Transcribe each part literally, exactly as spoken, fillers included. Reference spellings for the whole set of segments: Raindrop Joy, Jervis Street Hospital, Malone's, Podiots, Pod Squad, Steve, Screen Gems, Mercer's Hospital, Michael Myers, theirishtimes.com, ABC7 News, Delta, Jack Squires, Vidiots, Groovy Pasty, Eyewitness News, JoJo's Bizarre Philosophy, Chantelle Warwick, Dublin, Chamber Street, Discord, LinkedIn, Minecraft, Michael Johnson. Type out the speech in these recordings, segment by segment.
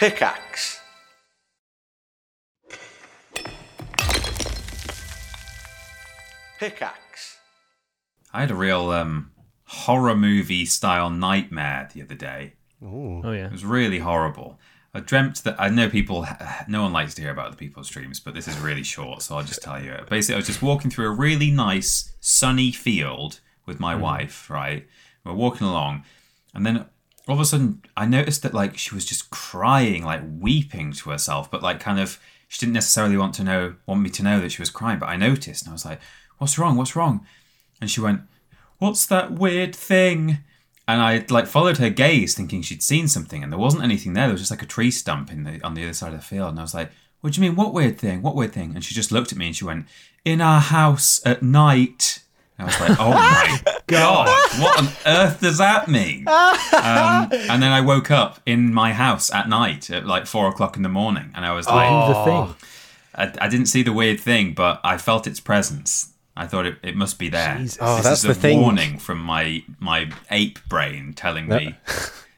Pickaxe. Pickaxe. I had a real um, horror movie style nightmare the other day. Ooh. Oh yeah, it was really horrible. I dreamt that I know people. No one likes to hear about the people's dreams, but this is really short, so I'll just tell you it. Basically, I was just walking through a really nice sunny field with my mm. wife. Right, we're walking along, and then all of a sudden, I noticed that like she was just crying, like weeping to herself, but like kind of she didn't necessarily want to know, want me to know that she was crying. But I noticed, and I was like, "What's wrong? What's wrong?" And she went, "What's that weird thing?" And I like followed her gaze, thinking she'd seen something, and there wasn't anything there. There was just like a tree stump in the, on the other side of the field. And I was like, "What do you mean? What weird thing? What weird thing?" And she just looked at me and she went, "In our house at night." And I was like, "Oh my God, what on earth does that mean?" Um, and then I woke up in my house at night at like four o'clock in the morning, and I was like, oh, the thing. I, I didn't see the weird thing, but I felt its presence. I thought it, it must be there. Jesus. Oh, this that's is a the thing. Warning from my my ape brain telling no. me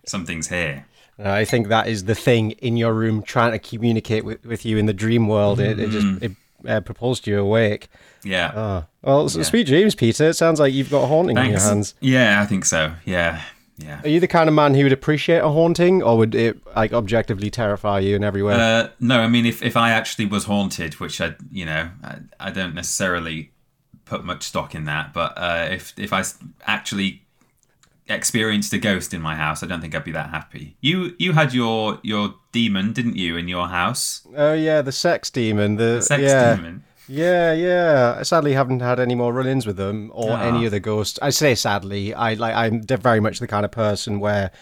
something's here. No, I think that is the thing in your room trying to communicate with, with you in the dream world. Mm-hmm. It, it just it uh, propulsed you awake. Yeah. Oh. Well, yeah. Sweet dreams, Peter. It sounds like you've got a haunting Thanks. on your hands. Yeah, I think so. Yeah, yeah. Are you the kind of man who would appreciate a haunting, or would it like objectively terrify you in every way? Uh, no, I mean, if if I actually was haunted, which I you know I, I don't necessarily put much stock in that, but uh, if if I actually experienced a ghost in my house, I don't think I'd be that happy. You you had your your demon, didn't you, in your house? Oh yeah, the sex demon. The, the sex yeah. demon. Yeah, yeah. I sadly haven't had any more run-ins with them or oh. any other ghosts. I say sadly. I like I'm very much the kind of person where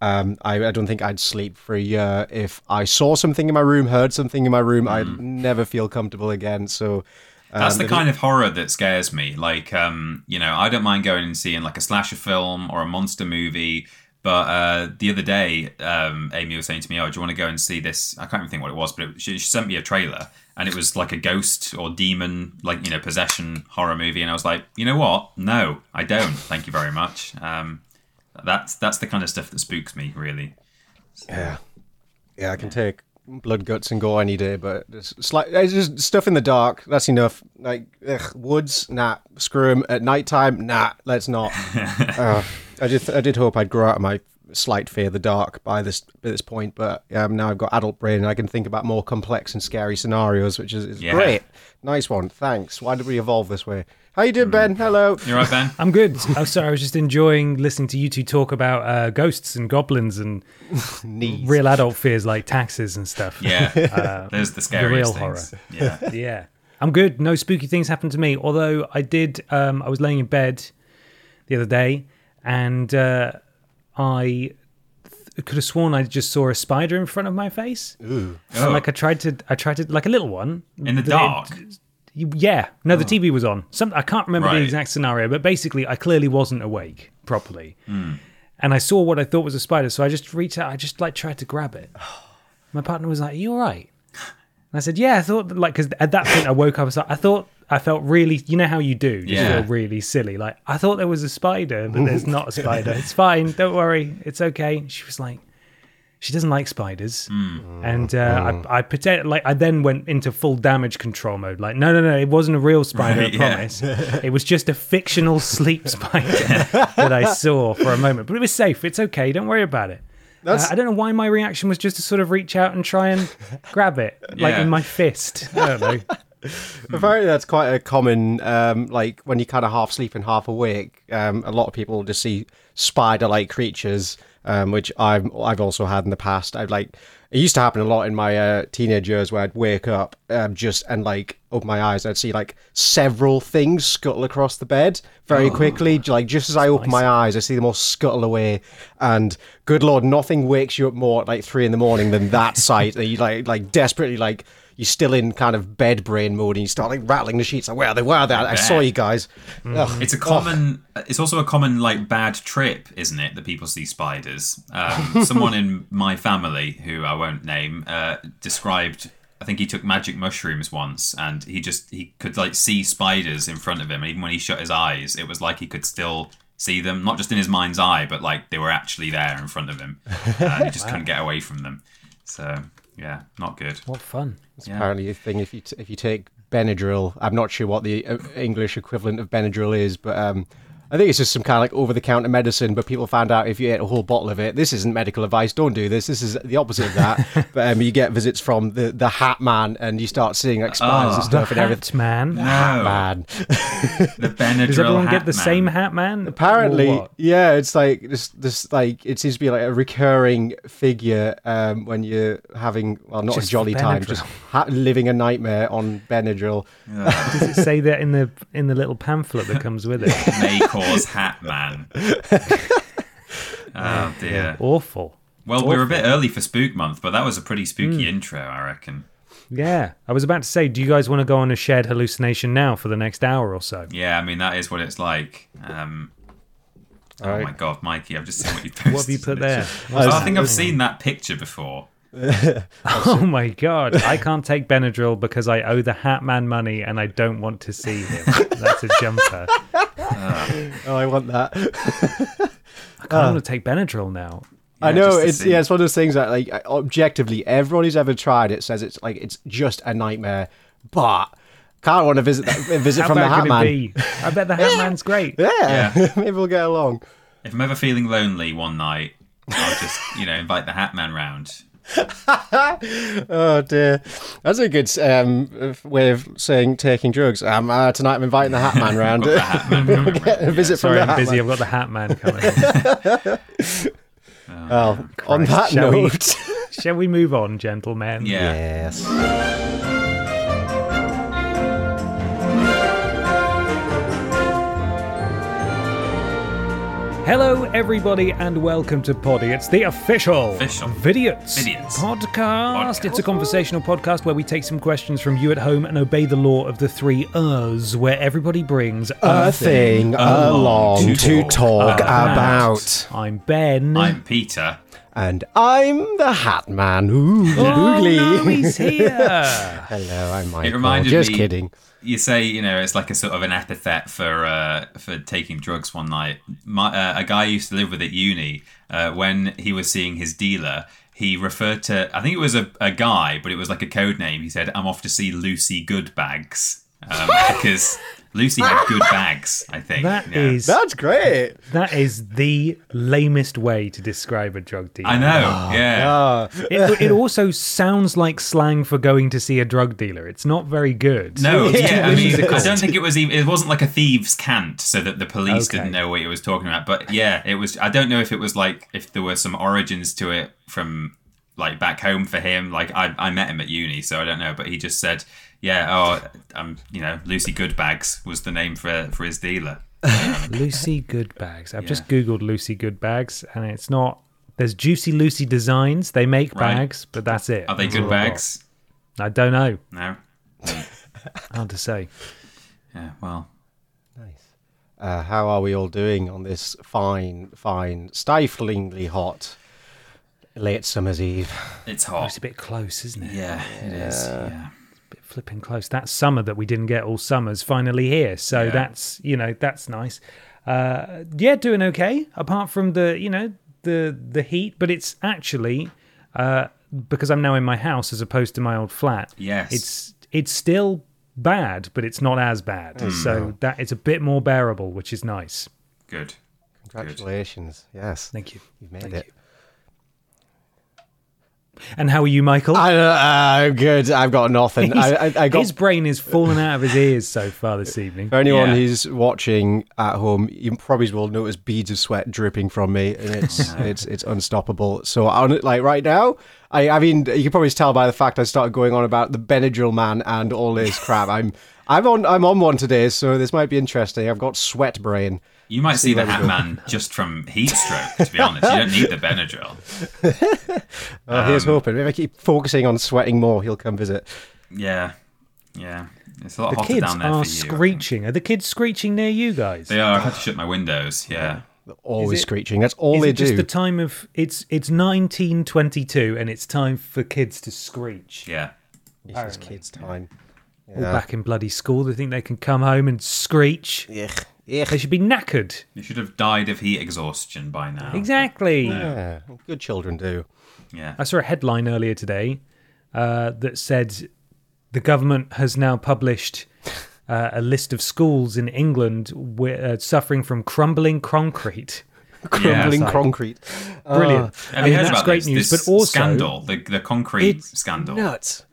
um, I, I don't think I'd sleep for a year if I saw something in my room, heard something in my room. Mm. I'd never feel comfortable again. So. That's um, the kind of horror that scares me. Like, um, you know, I don't mind going and seeing like a slasher film or a monster movie. But uh, the other day, um, Amy was saying to me, "Oh, do you want to go and see this?" I can't even think what it was, but it, she, she sent me a trailer, and it was like a ghost or demon, like, you know, possession horror movie. And I was like, you know what? No, I don't. Thank you very much. Um, that's that's the kind of stuff that spooks me, really. So, yeah, yeah, I can take blood, guts, and gore any day, but it's like it's just stuff in the dark. That's enough. Like ugh, woods, nah, screw them. At nighttime, nah, let's not. uh, I just, I did hope I'd grow out of my slight fear of the dark by this by this point, but um, now I've got adult brain and I can think about more complex and scary scenarios, which is, is yeah. great. Nice one, thanks. Why did we evolve this way? How you doing, Ben? Hello. You're right, Ben. I'm good. I'm sorry. I was just enjoying listening to you two talk about uh, ghosts and goblins and real adult fears like taxes and stuff. Yeah, uh, those the scariest the real things. Horror. Yeah, yeah. I'm good. No spooky things happened to me. Although I did. Um, I was laying in bed the other day, and uh, I th- could have sworn I just saw a spider in front of my face. Ooh. Oh. And like I tried to. I tried to like a little one in the dark. It, Yeah, no, the oh. T V was on. Some, I can't remember right. the exact scenario, but basically I clearly wasn't awake properly. Mm. And I saw what I thought was a spider, so I just reached out, I just like tried to grab it. My partner was like, "Are you all right?" And I said, "Yeah, I thought," like, because at that point I woke up, I, was like, I thought I felt really, you know how you do, just yeah. feel really silly. Like, I thought there was a spider, but there's not a spider. It's fine, don't worry, it's okay. She was like, she doesn't like spiders, mm. and uh, mm. I, I pretend like I then went into full damage control mode. Like, no, no, no, it wasn't a real spider. Right, I promise. Yeah. It was just a fictional sleep spider that I saw for a moment. But it was safe. It's okay. Don't worry about it. That's... Uh, I don't know why my reaction was just to sort of reach out and try and grab it, like yeah. in my fist. I don't know. Apparently that's quite a common um like when you kind of half sleep and half awake, um a lot of people just see spider-like creatures, um which I've I've also had in the past. I've like it used to happen a lot in my uh, teenage years where I'd wake up um just and like open my eyes and I'd see like several things scuttle across the bed very oh, quickly. Like just as I open nice. my eyes, I see them all scuttle away, and good Lord, nothing wakes you up more at like three in the morning than that sight. That you like like desperately like. You're still in kind of bed brain mode, and you start like rattling the sheets. Like, where are they? Where are they? I saw you guys. Mm. It's a common. Ugh. It's also a common like bad trip, isn't it? That people see spiders. Um, someone in my family, who I won't name, uh, described. I think he took magic mushrooms once, and he just he could like see spiders in front of him. And even when he shut his eyes, it was like he could still see them, not just in his mind's eye, but like they were actually there in front of him. Uh, and he just wow. couldn't get away from them. So yeah, not good. What fun! It's yeah. apparently a thing if you t- if you take Benadryl. I'm not sure what the English equivalent of Benadryl is, but um, I think it's just some kind of like over-the-counter medicine. But people found out if you ate a whole bottle of it, this isn't medical advice. Don't do this. This is the opposite of that. But um, you get visits from the, the Hat Man, and you start seeing like spies oh, and stuff and everything. Man. The Hat Man, no. The Benadryl. Does everyone get the man. same Hat Man? Apparently, yeah. It's like this. This like it seems to be like a recurring figure um, when you're having well, not just a jolly time, just ha- living a nightmare on Benadryl. Yeah. Does it say that in the in the little pamphlet that comes with it? Maycor's Hat Man. Oh dear, yeah, awful. Well, awful. We were a bit early for Spook Month, but that was a pretty spooky mm. intro, I reckon. Yeah, I was about to say, do you guys want to go on a shared hallucination now for the next hour or so? Yeah, I mean that is what it's like. Um, oh right. My God, Mikey, I've just seen what you posted. What have you put there? Oh, I think I've seen that picture before. Oh my God, I can't take Benadryl because I owe the Hat Man money and I don't want to see him. That's a jumper. Uh, oh, I want that. I kind of uh, want to take Benadryl now. Yeah, I know it's see. yeah, it's one of those things that like objectively everyone who's ever tried it says it's like it's just a nightmare, but can't want to visit that, visit from the Hat Man. Be? I bet the Hat yeah. Man's great. Yeah, yeah. Maybe we'll get along. If I'm ever feeling lonely one night, I'll just you know invite the Hat Man round. Oh dear, that's a good um, way of saying taking drugs. Um, uh, tonight I'm inviting the Hat Man round. The Hat Man coming round. A visit yeah, sorry, from the I'm Hat busy. Man. I've got the Hat Man coming. Oh, oh, on that shall note, we, shall we move on, gentlemen? Yeah. Yes. Hello, everybody, and welcome to Poddy. It's the official, official. Vidiots, Vidiots. Podcast. podcast. It's a conversational podcast where we take some questions from you at home and obey the law of the three uhs, where everybody brings a thing along to, to talk, talk about. about. I'm Ben. I'm Peter. And I'm the Hat Man. Ooh, googly. Oh, no, he's here. Hello, I'm Michael. It reminded Just me. Just kidding. You say, you know, it's like a sort of an epithet for uh, for taking drugs one night. My, uh, a guy I used to live with at uni, uh, when he was seeing his dealer, he referred to, I think it was a, a guy, but it was like a code name. He said, I'm off to see Lucy Goodbags. Um, because Lucy had good bags, I think. That yeah. is, That's great. That is the lamest way to describe a drug dealer. I know, oh, yeah. Oh. It, it also sounds like slang for going to see a drug dealer. It's not very good. No, yeah, I mean, I don't think it was even, it wasn't like a thieves' cant so that the police okay. didn't know what he was talking about. But yeah, it was, I don't know if it was like, if there were some origins to it from like back home for him. Like I, I met him at uni, so I don't know, but he just said, yeah, oh, um, you know, Lucy Goodbags was the name for for his dealer. Um, Lucy Goodbags. I've yeah. just Googled Lucy Goodbags, and it's not. There's Juicy Lucy Designs. They make right. bags, but that's it. Are they that's good bags? I don't know. No. Hard to say. Yeah. Well. Nice. Uh, how are we all doing on this fine, fine, stiflingly hot late summer's eve? It's hot. It's a bit close, isn't it? Yeah, it yeah. is. Yeah. Flipping close. That summer that we didn't get all summer's finally here. So yeah. that's, you know, that's nice. Uh, yeah, doing okay. Apart from the, you know, the the heat. But it's actually, uh, because I'm now in my house as opposed to my old flat. Yes. It's it's still bad, but it's not as bad. Mm. So that it's a bit more bearable, which is nice. Good. Congratulations. Good. Yes. Thank you. You've made Thank it. You. And how are you, Michael? I, uh, I'm good. I've got nothing. I, I, I got... His brain is falling out of his ears so far this evening. For anyone yeah. who's watching at home, you probably will notice beads of sweat dripping from me, and it's it's it's unstoppable. So, on like right now, I I mean, you can probably tell by the fact I started going on about the Benadryl man and all this crap. I'm I'm on I'm on one today, so this might be interesting. I've got sweat brain. You might see, see the Hat Man just from heat stroke, to be honest. You don't need the Benadryl. Well, um, here's hoping. If I keep focusing on sweating more, he'll come visit. Yeah. Yeah. It's a lot the hotter down there for you. The kids are screeching. Are the kids screeching near you guys? They are. I had to shut my windows, yeah. They're always it, screeching. That's all is they it do. It's just the time of... It's it's nineteen twenty-two, and it's time for kids to screech. Yeah. Apparently. It's just kids' time. Yeah. All back in bloody school. They think they can come home and screech. Yeah. Ech. They should be knackered. They should have died of heat exhaustion by now. Exactly. But, yeah. yeah. Well, good children do. Yeah. I saw a headline earlier today uh, that said the government has now published uh, a list of schools in England wi- uh, suffering from crumbling concrete. Crumbling yeah, like, concrete. Brilliant. Uh, I mean, that's about great this, news, this but also scandal, the, the concrete scandal. Nuts.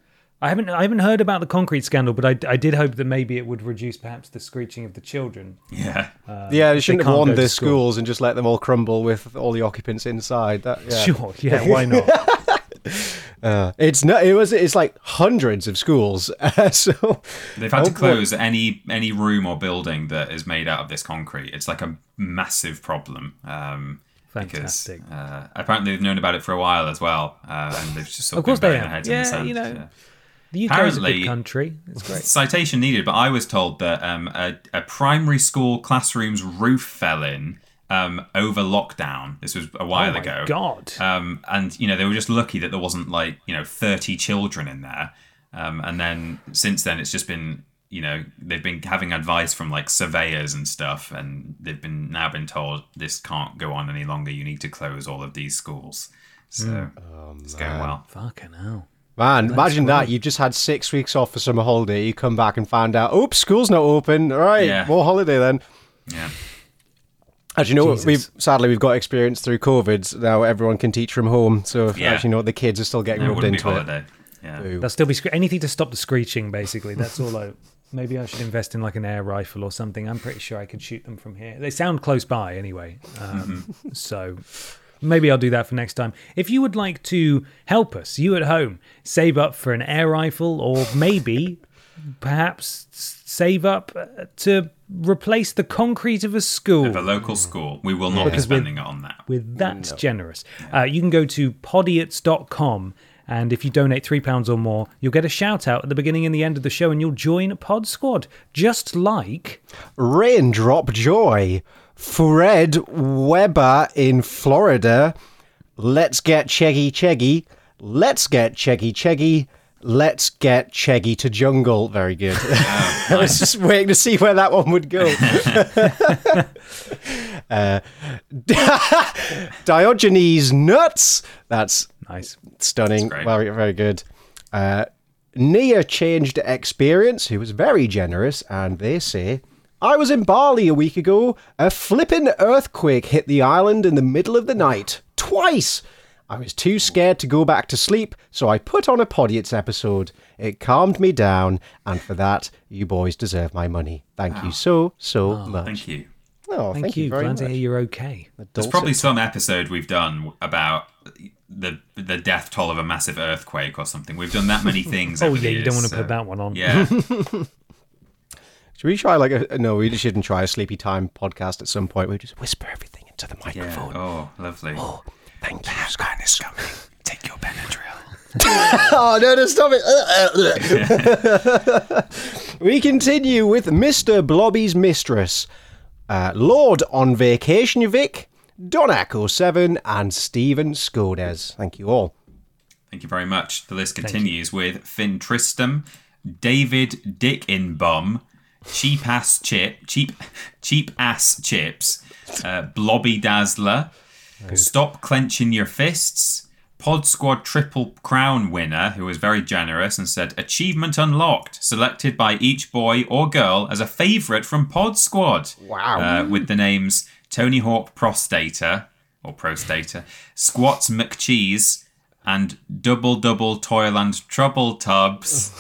I haven't I haven't heard about the concrete scandal, but I, I did hope that maybe it would reduce perhaps the screeching of the children. Yeah. Uh, yeah, you shouldn't have warned their school. schools and just let them all crumble with all the occupants inside. That, yeah. Sure, yeah, why not? uh, it's no, it was it's like hundreds of schools. Uh, so they've had to close what? any any room or building that is made out of this concrete. It's like a massive problem. Um Fantastic. Because, uh, apparently they've known about it for a while as well. Uh, and they've just sort of, of course been burying their heads yeah, in the sand. You know. Yeah. The U K Apparently, is a good country. It's great. Citation needed, but I was told that um, a, a primary school classroom's roof fell in um, over lockdown. This was a while oh my ago. God. Um, and, you know, they were just lucky that there wasn't, like, you know, thirty children in there. Um, and then since then, it's just been, you know, they've been having advice from, like, surveyors and stuff. And they've been now been told this can't go on any longer. You need to close all of these schools. So oh, it's going well. Fucking hell. Man, That's imagine cool. that. You just had six weeks off for summer holiday. You come back and find out, oops, school's not open. All right, yeah. more holiday then. Yeah. As you know, we sadly, we've got experience through COVID. Now everyone can teach from home. So, yeah. actually, you know, the kids are still getting no, rubbed into be holiday. it. Yeah. They'll still be sc- anything to stop the screeching, basically. That's all I... Maybe I should invest in like an air rifle or something. I'm pretty sure I could shoot them from here. They sound close by anyway. Um, mm-hmm. So... Maybe I'll do that for next time. If you would like to help us, you at home, save up for an air rifle or maybe perhaps save up to replace the concrete of a school. Of a local school. We will not yeah. be spending it on that. We're that no. generous. Yeah. Uh, you can go to podiots dot com and if you donate three pounds or more, you'll get a shout out at the beginning and the end of the show and you'll join Pod Squad, just like... Raindrop Joy. Fred Weber in Florida. Let's get Cheggy Cheggy. Let's get Cheggy Cheggy. Let's get Cheggy to jungle. Very good. Oh, I was just waiting to see where that one would go. uh, Diogenes' Nuts. That's nice. Stunning. That's very, very good. Uh, Nia Changed Experience, who was very generous, and they say... I was in Bali a week ago. A flippin' earthquake hit the island in the middle of the night. Twice! I was too scared to go back to sleep, so I put on a Podiots episode. It calmed me down, and for that, you boys deserve my money. Thank wow. you so, so oh, much. Thank you. Oh, thank, thank you. you very Glad much. to hear you're okay. Adults There's probably some episode we've done about... the the death toll of a massive earthquake or something. We've done that many things. oh, yeah, years, you don't want to so. put that one on. Yeah. Should we try like a... No, we shouldn't try a Sleepy Time podcast at some point. We just whisper everything into the microphone. Yeah. Oh, lovely. Oh, thank you. This guy is coming. Take your Benadryl. oh, no, no, stop it. We continue with Mister Blobby's Mistress. Uh, Lord on Vacation, Vic, Donak oh seven, and Stephen Scodes. Thank you all. Thank you very much. The list continues with Finn Tristam, David Dickinbum, Cheap ass chip, cheap, cheap ass chips. Uh, Blobby Dazzler. Good. Stop clenching your fists. Pod Squad Triple Crown winner, who was very generous and said, "Achievement unlocked, selected by each boy or girl as a favourite from Pod Squad." Wow. Uh, with the names Tony Hawk Prostator or Prostator, Squats McCheese, and Double Double Toil and Trouble Tubs.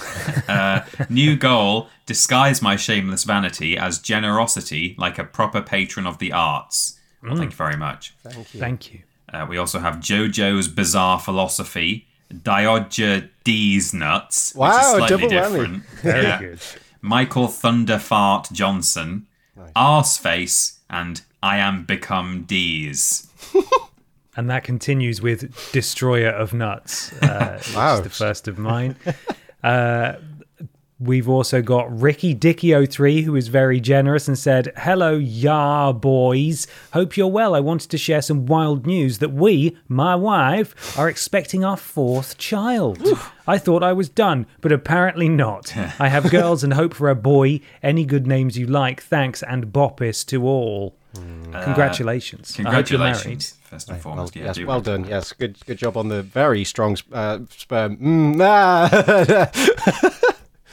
uh, new goal, disguise my shameless vanity as generosity like a proper patron of the arts. Well, mm. thank you very much. Thank you. Thank you. Uh, we also have JoJo's Bizarre Philosophy, Diodger D's Nuts, wow, which is slightly different. Very yeah. good. Michael Thunderfart Johnson, nice. Arseface, and I Am Become D's. And that continues with Destroyer of Nuts, uh, wow. which is the first of mine. Uh, We've also got Ricky Dicky oh three, who is very generous and said, "Hello, ya boys. Hope you're well. I wanted to share some wild news that we, my wife, are expecting our fourth child. Oof. I thought I was done, but apparently not. I have girls and hope for a boy. Any good names you like. Thanks, and boppis to all." Mm. Congratulations. Uh, congratulations. First and foremost, well, yeah, yes, do well done. Yes, good, good job on the very strong uh, sperm. Mm, nah.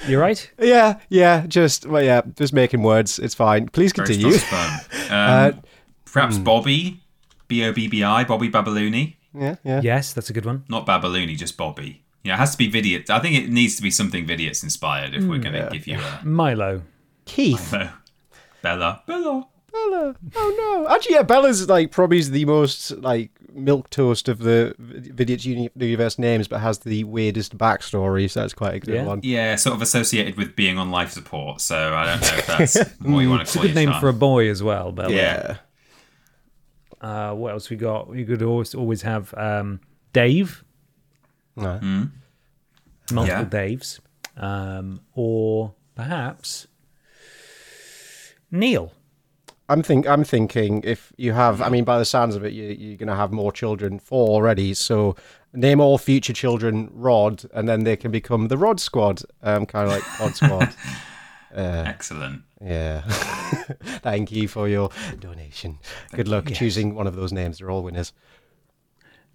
You're right. Yeah, yeah. Just well, yeah. Just making words. It's fine. Please continue. Very strong sperm. Um, uh, perhaps mm. Bobby, B O B B I, Bobby Babalooney. Yeah, yeah. Yes, that's a good one. Not Babalooney, just Bobby. Yeah, it has to be Vidiot. I think it needs to be something Vidiot's inspired if mm, we're going to yeah. give you a Milo, Keith, Milo. Bella, Bella. Bella. Oh no! Actually, yeah, Bella's like probably the most like milquetoast of the Vidiot uni- universe names, but has the weirdest backstory. So that's quite a good yeah. one. Yeah, sort of associated with being on life support. So I don't know if that's what you want to call it. It's a good name time. For a boy as well, Bella. Yeah. Uh, what else we got? You could always always have um, Dave. No. Mm. Multiple yeah. Daves, um, or perhaps Neil. I'm think I'm thinking if you have, I mean, by the sounds of it, you, you're going to have more children, four already. So name all future children Rod, and then they can become the Rod Squad, um, kind of like Pod Squad. Uh, Excellent. Yeah. Thank you for your donation. Thank Good luck you, yes. choosing one of those names. They're all winners.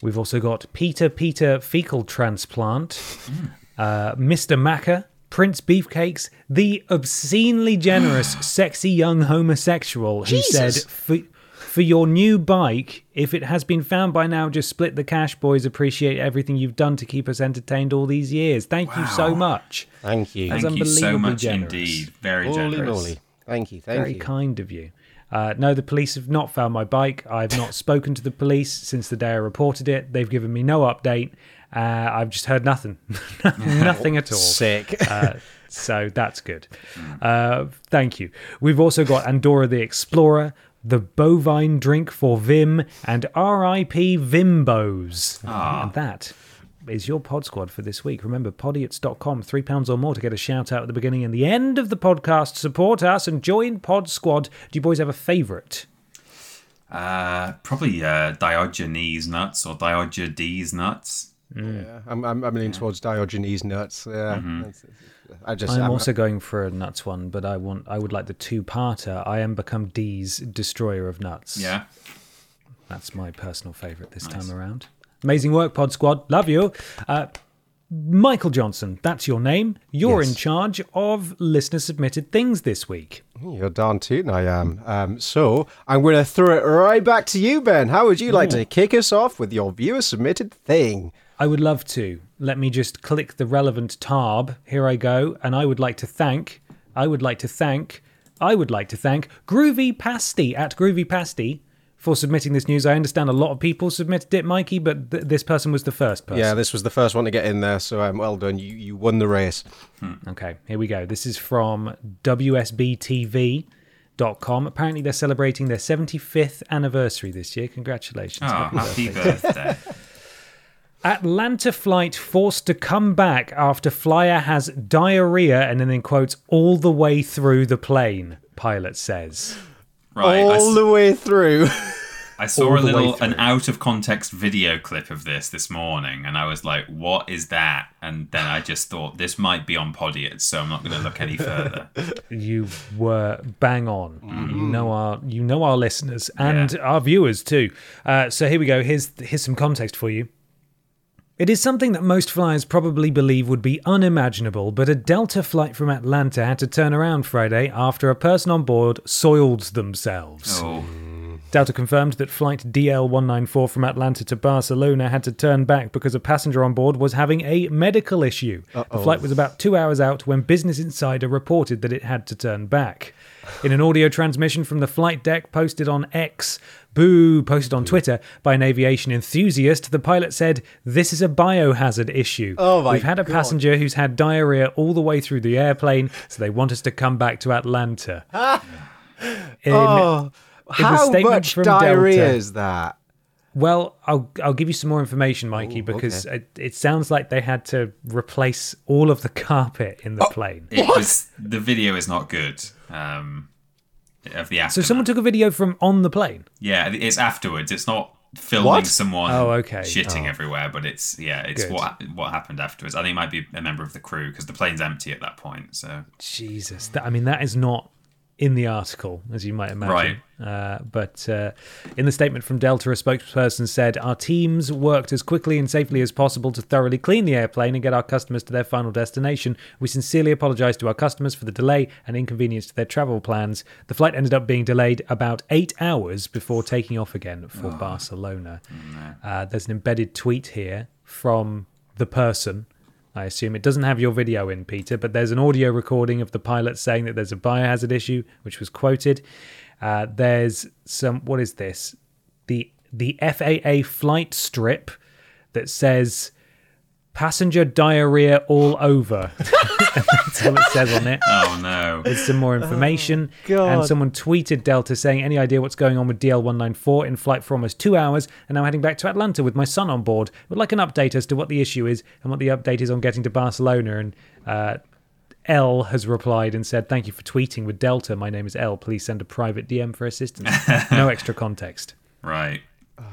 We've also got Peter Peter Fecal Transplant, mm. uh, Mister Macker, Prince Beefcakes, the obscenely generous, sexy young homosexual who Jesus. said, for, for your new bike, if it has been found by now, just split the cash, boys. Appreciate everything you've done to keep us entertained all these years. Thank wow. you so much. Thank you. That's Thank you so much generous. Indeed. Very Holy generous. Moly. Thank you. Thank Very you. Very kind of you. Uh, no, the police have not found my bike. I've not spoken to the police since the day I reported it. They've given me no update. Uh, I've just heard nothing. Nothing at all. Sick. uh, so that's good. Uh, thank you. We've also got Andorra the Explorer, the Bovine Drink for Vim, and R I P Vimbos. Aww. And that is your Pod Squad for this week. Remember, podiots dot com, three pounds or more to get a shout out at the beginning and the end of the podcast. Support us and join Pod Squad. Do you boys have a favourite? Uh, probably uh, Diogenes' Nuts or Diodger D's Nuts. Mm. Yeah, I'm I'm, I'm leaning yeah. towards Diogenes' Nuts. Yeah, mm-hmm. I just I'm, I'm also going for a nuts one, but I want I would like the two-parter. I am become D's destroyer of nuts. Yeah, that's my personal favourite this nice. time around. Amazing work, Pod Squad. Love you, uh, Michael Johnson. That's your name. You're yes. in charge of listener submitted things this week. Ooh, you're darn tootin' I am. Um, so I'm going to throw it right back to you, Ben. How would you like Ooh. to kick us off with your viewer submitted thing? I would love to. Let me just click the relevant tab. Here I go. And I would like to thank, I would like to thank, I would like to thank Groovy Pasty at Groovy Pasty for submitting this news. I understand a lot of people submitted it, Mikey, but th- this person was the first person. Yeah, this was the first one to get in there. So um, well done. You, you won the race. Hmm. Okay, here we go. This is from W S B T V dot com. Apparently they're celebrating their seventy-fifth anniversary this year. Congratulations. Oh, happy birthday. Atlanta flight forced to come back after flyer has diarrhea, and then in quotes, all the way through the plane, pilot says. Right, all s- the way through. I saw all a little, an out of context video clip of this this morning, and I was like, what is that? And then I just thought, this might be on Podiat, so I'm not going to look any further. You were bang on. Mm. You know our you know our listeners and yeah. our viewers too. Uh, so here we go. Here's Here's some context for you. It is something that most flyers probably believe would be unimaginable, but a Delta flight from Atlanta had to turn around Friday after a person on board soiled themselves. Oh. Delta confirmed that flight D L one ninety-four from Atlanta to Barcelona had to turn back because a passenger on board was having a medical issue. Uh-oh. The flight was about two hours out when Business Insider reported that it had to turn back. In an audio transmission from the flight deck posted on X, boo, posted on Twitter by an aviation enthusiast, the pilot said, "This is a biohazard issue. Oh my We've had a God. passenger who's had diarrhea all the way through the airplane, so they want us to come back to Atlanta." In, oh, how much diarrhea Delta, is that? Well, I'll I'll give you some more information, Mikey, Ooh, because okay. it, it sounds like they had to replace all of the carpet in the oh, plane. It what? Just, the video is not good. Um, of the aftermath. So someone took a video from on the plane. Yeah, it's afterwards. It's not filming what? someone oh, okay. shitting oh. everywhere, but it's yeah, it's good. what what happened afterwards. I think it might be a member of the crew because the plane's empty at that point. So Jesus, that, I mean, that is not. In the article, as you might imagine. Right. Uh, but uh, in the statement from Delta, a spokesperson said, "Our teams worked as quickly and safely as possible to thoroughly clean the airplane and get our customers to their final destination. We sincerely apologise to our customers for the delay and inconvenience to their travel plans. The flight ended up being delayed about eight hours before taking off again for oh. Barcelona." Mm-hmm. Uh, there's an embedded tweet here from the person. I assume it doesn't have your video in, Peter, but there's an audio recording of the pilot saying that there's a biohazard issue, which was quoted. Uh, there's some, what is this? The the F A A flight strip that says passenger diarrhea all over. That's all it says on it. Oh, no. There's some more information. Oh, and someone tweeted Delta saying, "Any idea what's going on with D L one ninety-four? In flight for almost two hours and now heading back to Atlanta with my son on board. Would like an update as to what the issue is and what the update is on getting to Barcelona." And uh, L has replied and said, "Thank you for tweeting with Delta. My name is L. Please send a private D M for assistance." No extra context. Right.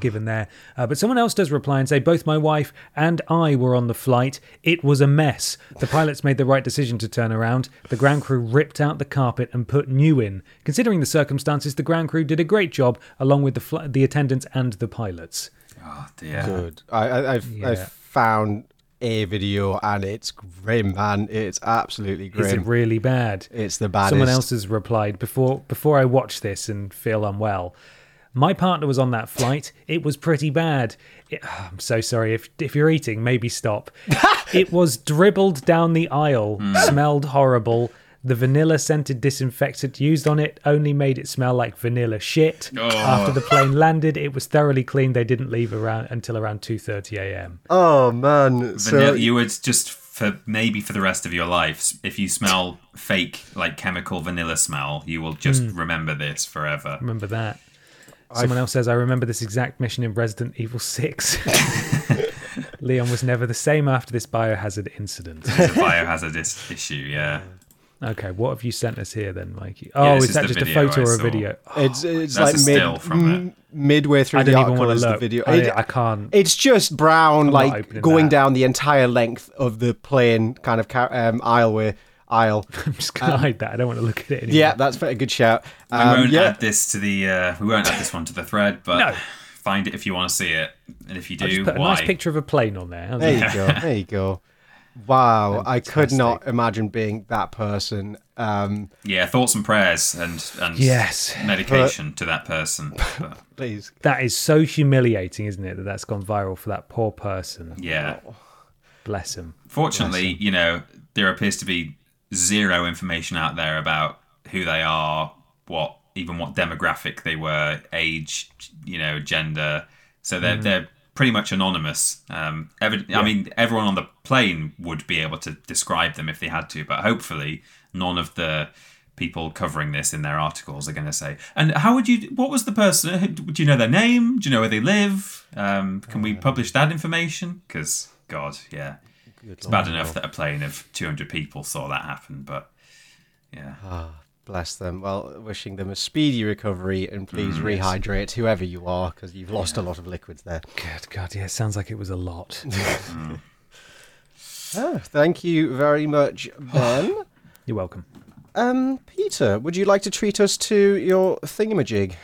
Given there. Uh, but someone else does reply and say, "Both my wife and I were on the flight. It was a mess. The pilots made the right decision to turn around. The ground crew ripped out the carpet and put new in. Considering the circumstances, the ground crew did a great job, along with the fl- the attendants and the pilots." Oh, dear. Good. I, I, I've, yeah. I've found a video and it's grim, man. It's absolutely grim. Is it really bad? It's the baddest. Someone else has replied, before before I watch this and feel unwell, "My partner was on that flight. It was pretty bad. It, oh, I'm so sorry. If if you're eating, maybe stop. It was dribbled down the aisle. Mm. Smelled horrible. The vanilla-scented disinfectant used on it only made it smell like vanilla shit. Oh. After the plane landed, it was thoroughly cleaned. They didn't leave around until around two thirty a.m. Oh, man. Vanilla, so you would just, for maybe for the rest of your life, if you smell fake, like chemical vanilla smell, you will just mm. remember this forever. Remember that. Someone I've... else says, "I remember this exact mission in Resident Evil six. Leon was never the same after this biohazard incident." It's a biohazard is- issue, yeah. Okay, what have you sent us here then, Mikey? Oh, yeah, is that just a photo or a video? Oh, it's it's like mid, still from m- midway through the article is the video. I, I can't. It's just brown, I'm like going that. down the entire length of the plane kind of um, aisleway. Aisle. I'm just gonna um, hide that. I don't want to look at it anymore. Yeah, that's a good shout. Um, we won't yeah. add this to the. Uh, we won't add this one to the thread, but no. Find it if you want to see it, and if you do, I'll just put why? a nice picture of a plane on there. There you go. There you go. Wow, Fantastic. I could not imagine being that person. Um, yeah, thoughts and prayers and and yes. medication but, to that person. But. Please. That is so humiliating, isn't it? That that's gone viral for that poor person. Yeah. Oh, bless him. Fortunately, bless him. You know, there appears to be zero information out there about who they are, what even what demographic they were, age, you know, gender. So they're mm. they're pretty much anonymous. Um, ev- yeah. I mean, everyone on the plane would be able to describe them if they had to, but hopefully none of the people covering this in their articles are going to say, "And how would you, what was the person, do you know their name? Do you know where they live? Um, can we publish that information?" Because, God, yeah. It's bad enough that a plane of two hundred people saw that happen, but yeah. Oh, bless them. Well, wishing them a speedy recovery, and please mm, rehydrate yes. whoever you are, because you've lost yeah. a lot of liquids there. Good God, yeah, it sounds like it was a lot. mm. oh, thank you very much, Ben. You're welcome. Um, Peter, would you like to treat us to your thingamajig?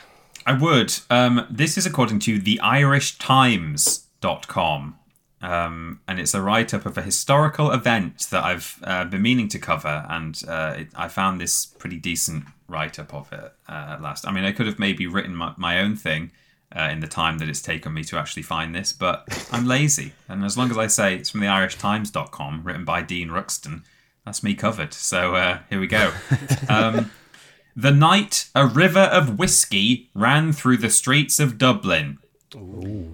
I would. Um, this is according to the irish times dot com. Um, and it's a write-up of a historical event that I've uh, been meaning to cover, and uh, it, I found this pretty decent write-up of it uh, at last. I mean, I could have maybe written my, my own thing uh, in the time that it's taken me to actually find this, but I'm lazy. And as long as I say it's from the irish times dot com, written by Dean Ruxton, that's me covered. So uh, here we go. Um, "The night a river of whiskey ran through the streets of Dublin." Ooh.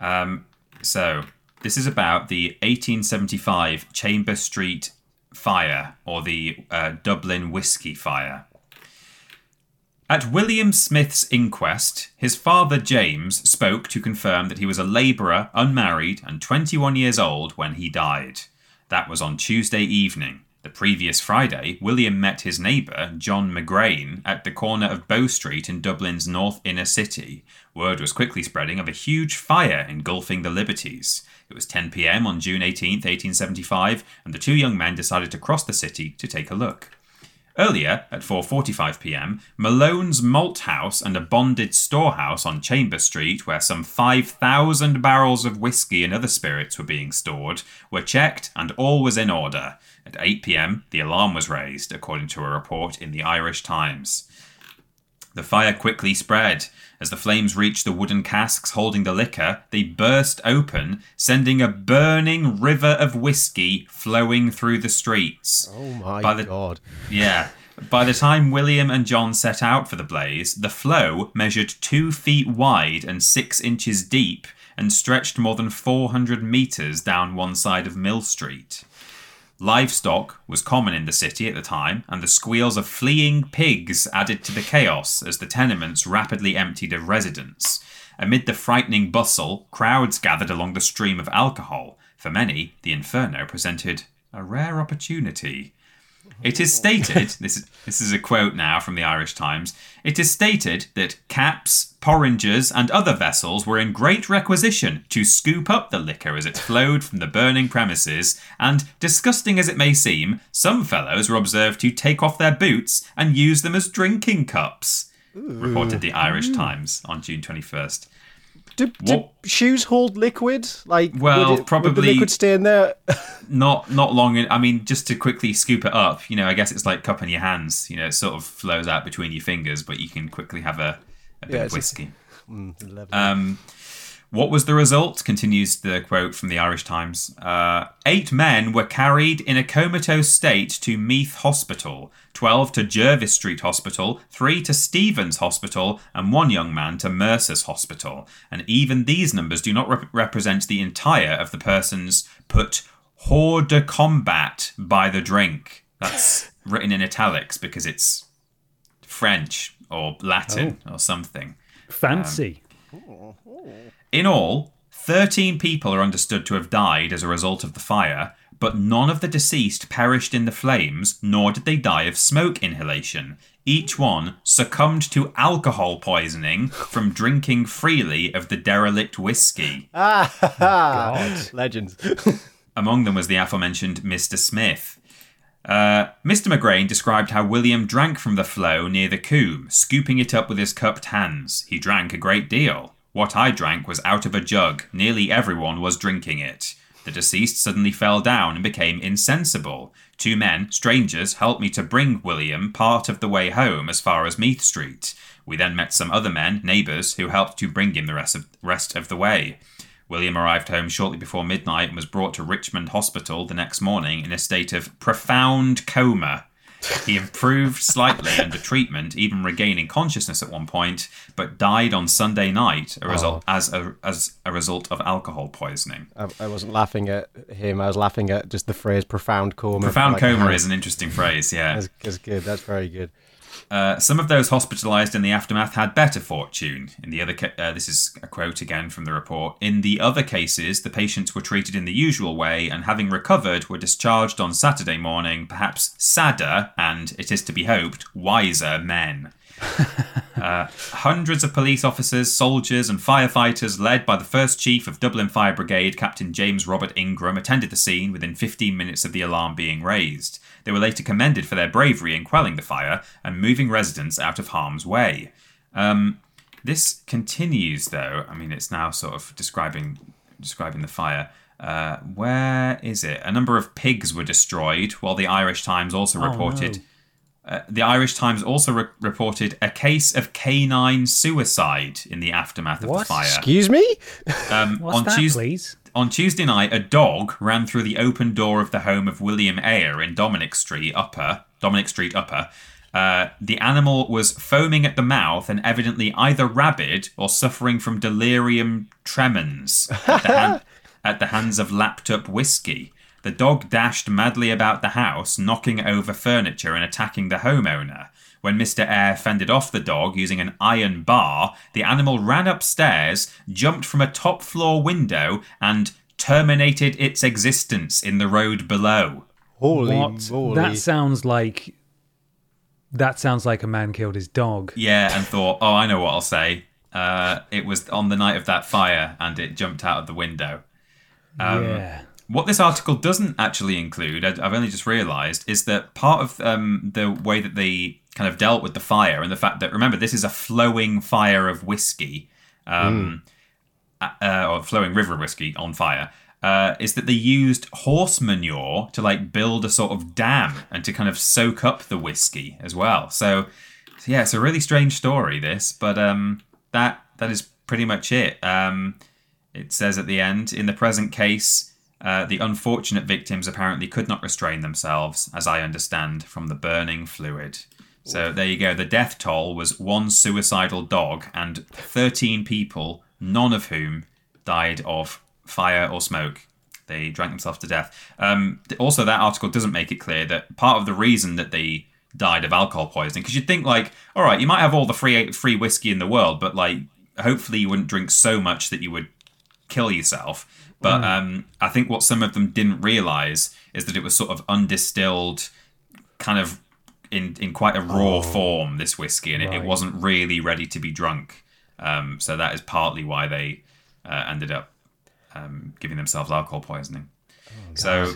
Um, so... This is about the eighteen seventy-five Chamber Street fire, or the uh, Dublin Whiskey Fire. At William Smith's inquest, his father James spoke to confirm that he was a labourer, unmarried, and twenty-one years old when he died. That was on Tuesday evening. The previous Friday, William met his neighbour, John McGrain, at the corner of Bow Street in Dublin's north inner city. Word was quickly spreading of a huge fire engulfing the Liberties. It was ten p.m. on June eighteenth, eighteen seventy-five, and the two young men decided to cross the city to take a look. Earlier, at four forty-five p.m, Malone's Malt House and a bonded storehouse on Chamber Street, where some five thousand barrels of whiskey and other spirits were being stored, were checked and all was in order. At eight p.m, the alarm was raised, according to a report in the Irish Times. The fire quickly spread. As the flames reached the wooden casks holding the liquor, they burst open, sending a burning river of whiskey flowing through the streets. Oh my By the, God. Yeah. By the time William and John set out for the blaze, the flow measured two feet wide and six inches deep and stretched more than four hundred metres down one side of Mill Street. Livestock was common in the city at the time, and the squeals of fleeing pigs added to the chaos as the tenements rapidly emptied of residents. Amid the frightening bustle, crowds gathered along the stream of alcohol. For many, the inferno presented a rare opportunity. It is stated, this is, this is a quote now from the Irish Times, it is stated that caps, porringers and other vessels were in great requisition to scoop up the liquor as it flowed from the burning premises, and, disgusting as it may seem, some fellows were observed to take off their boots and use them as drinking cups, reported the Irish Times on June twenty-first. Do, do shoes hold liquid? Like, well, would it, probably would the liquid stay in there? not, not long. In, I mean, just to quickly scoop it up. You know, I guess it's like cupping your hands. You know, it sort of flows out between your fingers, but you can quickly have a, a bit yeah, of whiskey. A, mm, um, what was the result? Continues the quote from the Irish Times. Uh, eight men were carried in a comatose state to Meath Hospital, twelve to Jervis Street Hospital, three to Stevens Hospital, and one young man to Mercer's Hospital. And even these numbers do not rep- represent the entire of the persons put hors de combat by the drink. That's written in italics because it's French or Latin oh. or something. Fancy. Um, in all, thirteen people are understood to have died as a result of the fire, but none of the deceased perished in the flames, nor did they die of smoke inhalation. Each one succumbed to alcohol poisoning from drinking freely of the derelict whiskey. Ah, oh, God. Legends. Among them was the aforementioned Mister Smith. Uh, Mister McGrain described how William drank from the flow near the coombe, scooping it up with his cupped hands. He drank a great deal. What I drank was out of a jug. Nearly everyone was drinking it. The deceased suddenly fell down and became insensible. Two men, strangers, helped me to bring William part of the way home as far as Meath Street. We then met some other men, neighbours, who helped to bring him the rest of, rest of the way. William arrived home shortly before midnight and was brought to Richmond Hospital the next morning in a state of profound coma. He improved slightly under treatment, even regaining consciousness at one point, but died on Sunday night a result, oh. as, a, as a result of alcohol poisoning. I, I wasn't laughing at him. I was laughing at just the phrase profound coma. Profound like, coma is an interesting phrase, yeah. That's, that's good. That's very good. Uh, some of those hospitalised in the aftermath had better fortune. In the other, ca- uh, this is a quote again from the report. In the other cases, the patients were treated in the usual way, and having recovered, were discharged on Saturday morning. Perhaps sadder and, it is to be hoped, wiser men. uh, hundreds of police officers, soldiers and firefighters led by the first chief of Dublin Fire Brigade, Captain James Robert Ingram, attended the scene within fifteen minutes of the alarm being raised. They were later commended for their bravery in quelling the fire and moving residents out of harm's way. Um, this continues though. I mean, it's now sort of describing describing the fire. Uh, where is it? A number of pigs were destroyed, while the Irish Times also oh, reported... No. Uh, the Irish Times also re- reported a case of canine suicide in the aftermath of what? the fire. Excuse me? um, What's on that, Tues- please? On Tuesday night, a dog ran through the open door of the home of William Eyre in Dominic Street Upper. Dominic Street Upper. Uh, the animal was foaming at the mouth and evidently either rabid or suffering from delirium tremens at the, hand- at the hands of lapped up whiskey. The dog dashed madly about the house, knocking over furniture and attacking the homeowner. When Mister Eyre fended off the dog using an iron bar, the animal ran upstairs, jumped from a top-floor window, and terminated its existence in the road below. Holy moly. That sounds like... That sounds like a man killed his dog. Yeah, and thought, oh, I know what I'll say. Uh, it was on the night of that fire, and it jumped out of the window. Um, yeah. What this article doesn't actually include, I've only just realised, is that part of um, the way that they kind of dealt with the fire and the fact that, remember, this is a flowing fire of whiskey, um, mm. uh, or flowing river of whiskey on fire, uh, is that they used horse manure to like build a sort of dam and to kind of soak up the whiskey as well. So, yeah, it's a really strange story, this, but um, that that is pretty much it. Um, it says at the end, in the present case... Uh, the unfortunate victims apparently could not restrain themselves, as I understand, from the burning fluid. So there you go. The death toll was one suicidal dog and thirteen people, none of whom died of fire or smoke. They drank themselves to death. Um, also, that article doesn't make it clear that part of the reason that they died of alcohol poisoning, because you'd think, like, all right, you might have all the free free whiskey in the world, but like, hopefully you wouldn't drink so much that you would kill yourself. But um, I think what some of them didn't realise is that it was sort of undistilled, kind of in, in quite a raw oh, form, this whiskey, and right. it, it wasn't really ready to be drunk. Um, so that is partly why they uh, ended up um, giving themselves alcohol poisoning. Oh, so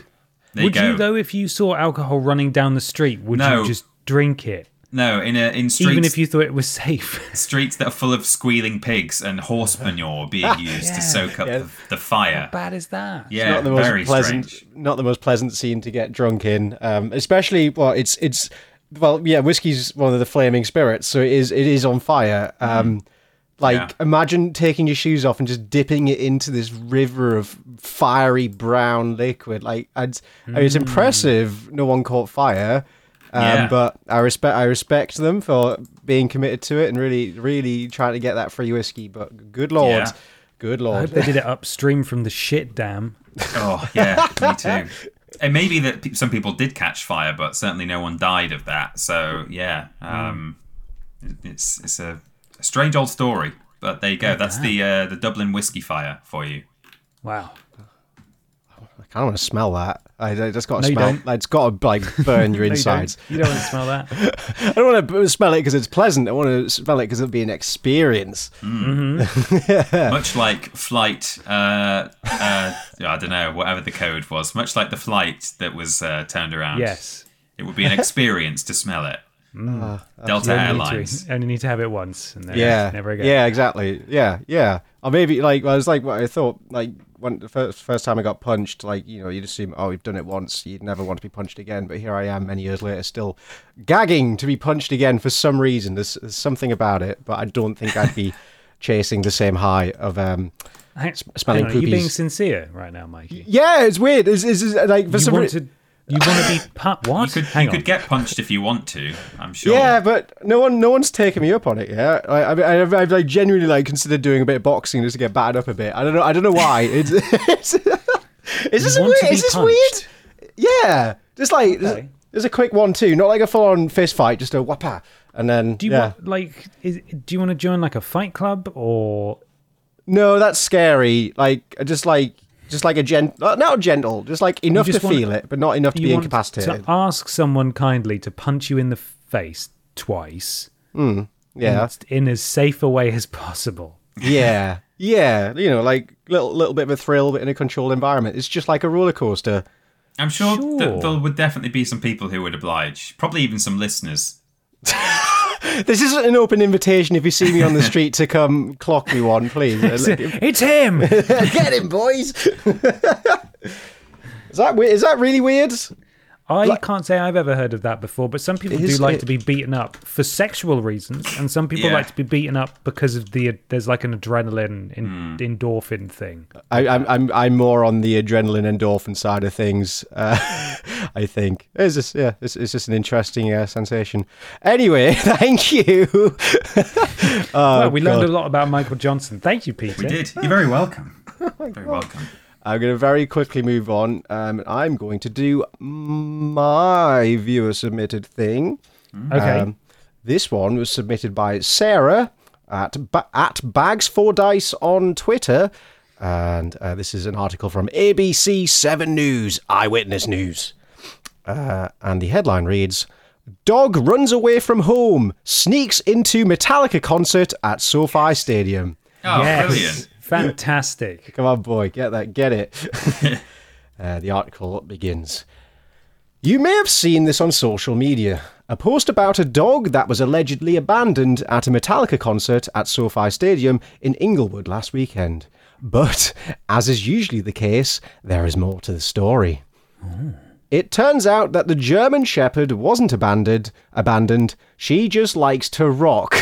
there would you go. Would you, though, if you saw alcohol running down the street, would no, you just drink it? No, in a, in streets... Even if you thought it was safe. Streets that are full of squealing pigs and horse manure being used yeah, to soak up yeah. the, the fire. How bad is that? Yeah, it's not the most very pleasant, strange. Not the most pleasant scene to get drunk in. Um, especially, well, it's... it's well, yeah, whiskey's one of the flaming spirits, so it is it is on fire. Um, mm. Like, yeah. imagine taking your shoes off and just dipping it into this river of fiery brown liquid. Like, I'd, mm. I mean, it's impressive no one caught fire. Um, yeah. But I respect I respect them for being committed to it and really, really trying to get that free whiskey. But good lord, yeah. good lord. I hope they did it upstream from the shit dam. Oh, yeah, me too. It may be that some people did catch fire, but certainly no one died of that. So, yeah, um, it's it's a strange old story. But there you go. That's the, uh, the Dublin whiskey fire for you. Wow. I don't want to smell that. I, I just got to no, smell. Like, it's got to like burn your no, insides. You don't. you don't want to smell that. I don't want to smell it because it's pleasant. I want to smell it because it'll be an experience. Mm-hmm. yeah. Much like flight. Uh, uh, I don't know. Whatever the code was. Much like the flight that was uh, turned around. Yes. It would be an experience to smell it. Mm. Uh, Delta Airlines. Need to, only need to have it once and then yeah. never again. Yeah. Exactly. Yeah. Yeah. Or maybe like well, I was like what I thought like. When the first, first time I got punched, like, you know, you'd assume, oh, you've done it once, you'd never want to be punched again. But here I am many years later still gagging to be punched again for some reason. There's, there's something about it, but I don't think I'd be chasing the same high of um, I, smelling I poopies. Are you being sincere right now, Mikey? Yeah, it's weird. It's, it's, it's like for you some reason... You want to be punched? What? You could, Hang you on. could get punched if you want to. I'm sure. Yeah, but no one, no one's taken me up on it yet. I, I, I've, I've like genuinely like considered doing a bit of boxing just to get battered up a bit. I don't know. I don't know why. It's, it's, is this weird? Is this punched? weird? Yeah, just like okay. there's, there's a quick one too, not like a full-on fist fight, just a whapa, and then. Do you yeah. want like? Is, do you want to join like a fight club or? No, that's scary. Like just like. Just like a gentle, not gentle, just like enough just to feel to, it, but not enough to be incapacitated. To ask someone kindly to punch you in the face twice. Mm, yeah. In, in as safe a way as possible. Yeah. Yeah. You know, like a little, little bit of a thrill, but in a controlled environment. It's just like a roller coaster. I'm sure, sure. that there would definitely be some people who would oblige, probably even some listeners. This isn't an open invitation if you see me on the street to come clock me one, please. It's, it's him! Get him, boys! Is that weird? Is that really weird? I like, can't say I've ever heard of that before, but some people do like it? to be beaten up for sexual reasons, and some people yeah. like to be beaten up because of the there's like an adrenaline in, mm. endorphin thing. I, I'm I'm I'm more on the adrenaline endorphin side of things. Uh, I think it's just yeah, it's, it's just an interesting uh, sensation. Anyway, thank you. oh, well, we God. learned a lot about Michael Johnson. Thank you, Peter. We did. You're very welcome. Oh, very God. welcome. I'm going to very quickly move on. Um, I'm going to do my viewer-submitted thing. Okay. Um, this one was submitted by Sarah at ba- at Bags four Dice on Twitter. And uh, this is an article from A B C seven News, Eyewitness News. Uh, and the headline reads, Dog runs away from home, sneaks into Metallica concert at SoFi Stadium. Oh, yes. Brilliant. Fantastic. Come on, boy. Get that. Get it. uh, the article begins. You may have seen this on social media. A post about a dog that was allegedly abandoned at a Metallica concert at SoFi Stadium in Inglewood last weekend. But, as is usually the case, there is more to the story. Oh. It turns out that the German Shepherd wasn't abandoned. abandoned. She just likes to rock.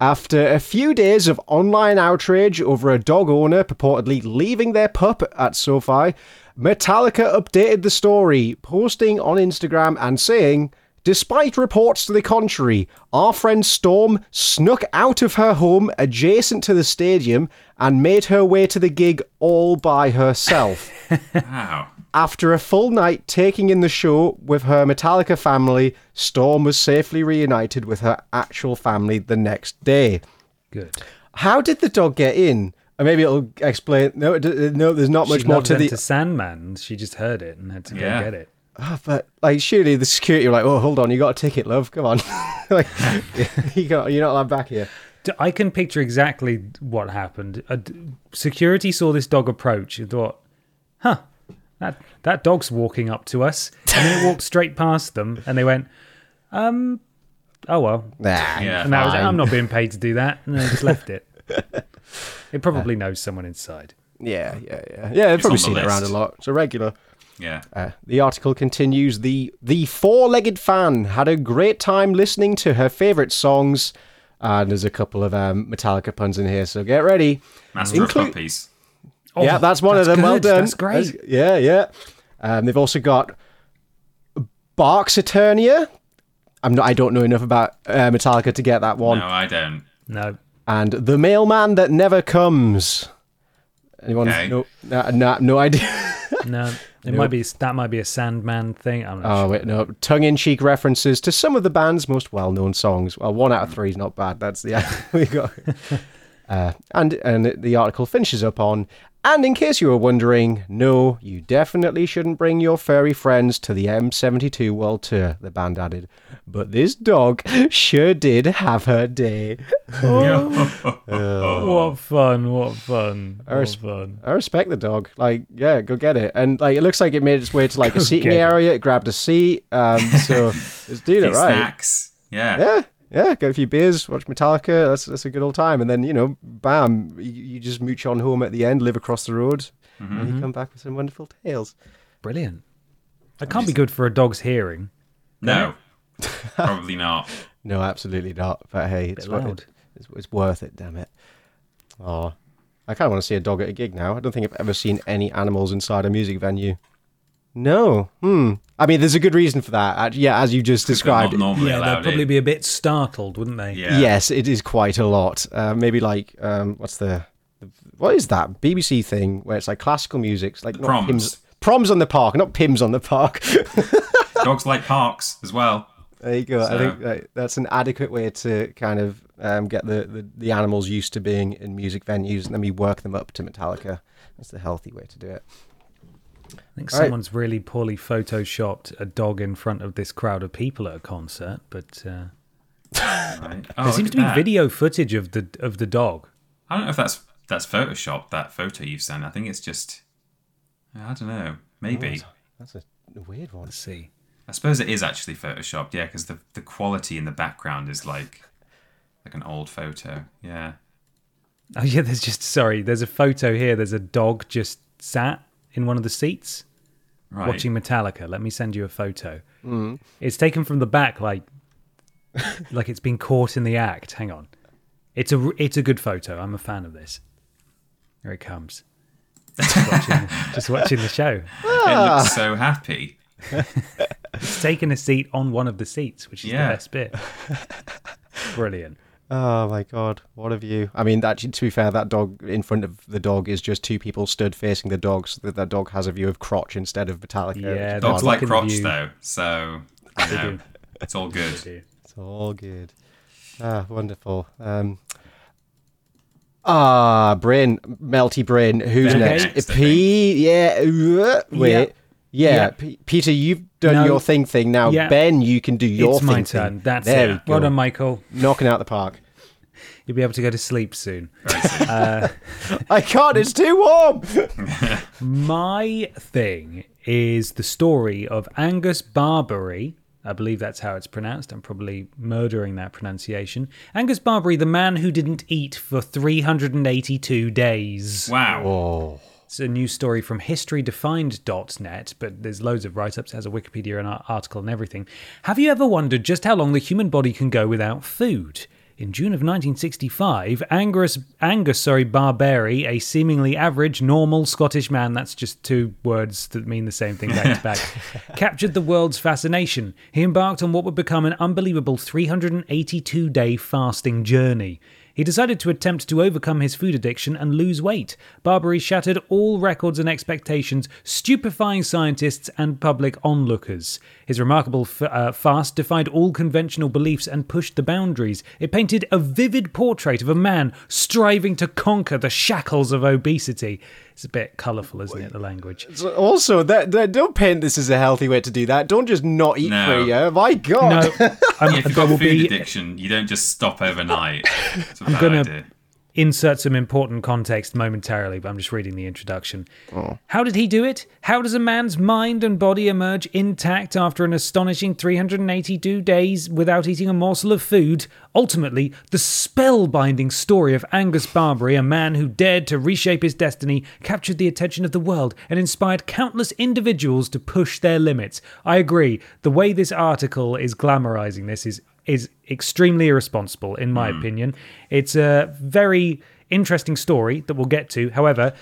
After a few days of online outrage over a dog owner purportedly leaving their pup at SoFi, Metallica updated the story, posting on Instagram and saying, despite reports to the contrary, our friend Storm snuck out of her home adjacent to the stadium and made her way to the gig all by herself. Wow. After a full night taking in the show with her Metallica family, Storm was safely reunited with her actual family the next day. Good. How did the dog get in? Or maybe it'll explain. No, no, there's not much she more to the. She Sandman. She just heard it and had to yeah. go get it. Oh, but like, surely the security were like, "Oh, hold on, you got a ticket, love. Come on, like, you got, you're not allowed back here." I can picture exactly what happened. Uh, security saw this dog approach and thought, "Huh." That that dog's walking up to us, and then it walked straight past them, and they went, um, oh well. Nah, yeah, and I was like, I'm not being paid to do that, and they just left it. It probably uh, knows someone inside. Yeah, yeah, yeah. Yeah, they've probably seen it around a lot. It's a regular. Yeah. Uh, the article continues, the, the four-legged fan had a great time listening to her favourite songs, and there's a couple of um, Metallica puns in here, so get ready. Master Inclu- of Puppies. Oh, yeah, that's one that's of them. Good. Well done. That's great. That's, yeah, yeah. Um, they've also got Barks Eternia. I'm not. I don't know enough about uh, Metallica to get that one. No, I don't. No. And The Mailman That Never Comes. Anyone? Okay. No, no, no, no idea. No, it no. might be that might be a Sandman thing. I'm not oh, sure. wait, no. Tongue-in-cheek references to some of the band's most well-known songs. Well, one out of three is not bad. That's the we got. Uh, and and the article finishes up on, and in case you were wondering, no, you definitely shouldn't bring your furry friends to the M seventy-two World Tour, the band added. But this dog sure did have her day. Oh. uh, what fun, what fun, what I res- fun. I respect the dog. Like, yeah, go get it. And like, it looks like it made its way to like a seating area, it grabbed a seat. Um, so it's doing it right. Snacks. Yeah. Yeah. Yeah, go a few beers, watch Metallica. That's that's a good old time. And then, you know, bam, you, you just mooch on home at the end, live across the road, mm-hmm. and you come back with some wonderful tales. Brilliant. That can't be good for a dog's hearing. No, probably not. No, absolutely not. But hey, it's worth it. It's, it's worth it, damn it. Oh, I kind of want to see a dog at a gig now. I don't think I've ever seen any animals inside a music venue. No. Hmm. I mean, there's a good reason for that. Yeah, as you just described. Yeah, they'd probably it. be a bit startled, wouldn't they? Yeah. Yes, it is quite a lot. Uh, maybe like, um, what's the, the, what is that B B C thing where it's like classical music? It's like not proms. Pims, proms on the park, not Pims on the park. Dogs like parks as well. There you go. So. I think uh, that's an adequate way to kind of um, get the, the, the animals used to being in music venues and then we work them up to Metallica. That's the healthy way to do it. I think All someone's right. really poorly photoshopped a dog in front of this crowd of people at a concert, but uh, right. oh, there seems to be that. video footage of the of the dog. I don't know if that's that's photoshopped. That photo you've sent, I think it's just I don't know. Maybe oh, that's, that's a weird one. Let's see. I suppose it is actually photoshopped, yeah, because the the quality in the background is like like an old photo. Yeah. Oh yeah, there's just sorry. There's a photo here. There's a dog just sat. In one of the seats, right. watching Metallica. Let me send you a photo. Mm. It's taken from the back, like like it's been caught in the act. Hang on, it's a it's a good photo. I'm a fan of this. Here it comes. Just watching, just watching the show. Ah. It looks so happy. It's taken a seat on one of the seats, which is yeah. the best bit. Brilliant. Oh my God, what a view. I mean, that, to be fair, that dog, in front of the dog is just two people stood facing the dog, so that that dog has a view of crotch instead of Metallica. Yeah, dogs like crotch view. though, so you know, it's all good. It's all good. Ah, wonderful. Um, ah, brain, melty brain. Who's okay. next? P, yeah, wait. Yeah, yeah. P- Peter, you've done no. your thing thing. Now, yeah. Ben, you can do your it's thing my turn. Thing. That's there it. We go. Well done, Michael. Knocking out the park. You'll be able to go to sleep soon. uh, I can't, it's too warm. My thing is the story of Angus Barbieri. I believe that's how it's pronounced. I'm probably murdering that pronunciation. Angus Barbieri, the man who didn't eat for three hundred eighty-two days. Wow. Whoa. It's a news story from history defined dot net, but there's loads of write-ups. It has a Wikipedia and an article and everything. Have you ever wondered just how long the human body can go without food? In June of nineteen sixty-five, Angus, Angus sorry, Barbieri, a seemingly average, normal Scottish man, that's just two words that mean the same thing back to back, captured the world's fascination. He embarked on what would become an unbelievable three hundred eighty-two day fasting journey. He decided to attempt to overcome his food addiction and lose weight. Barbieri shattered all records and expectations, stupefying scientists and public onlookers. His remarkable f- uh, fast defied all conventional beliefs and pushed the boundaries. It painted a vivid portrait of a man striving to conquer the shackles of obesity. It's a bit colourful, isn't it, the language? Also, that, that, don't paint this as a healthy way to do that. Don't just not eat no. for a year. My God. No. Um, if you've got food be... addiction, you don't just stop overnight. It's a I'm going to insert some important context momentarily, but I'm just reading the introduction. Oh. How did he do it? How does a man's mind and body emerge intact after an astonishing three hundred eighty-two days without eating a morsel of food? Ultimately, the spellbinding story of Angus Barbieri, a man who dared to reshape his destiny, captured the attention of the world and inspired countless individuals to push their limits. I agree. The way this article is glamorizing this is is extremely irresponsible, in my mm. opinion. It's a very interesting story that we'll get to. However,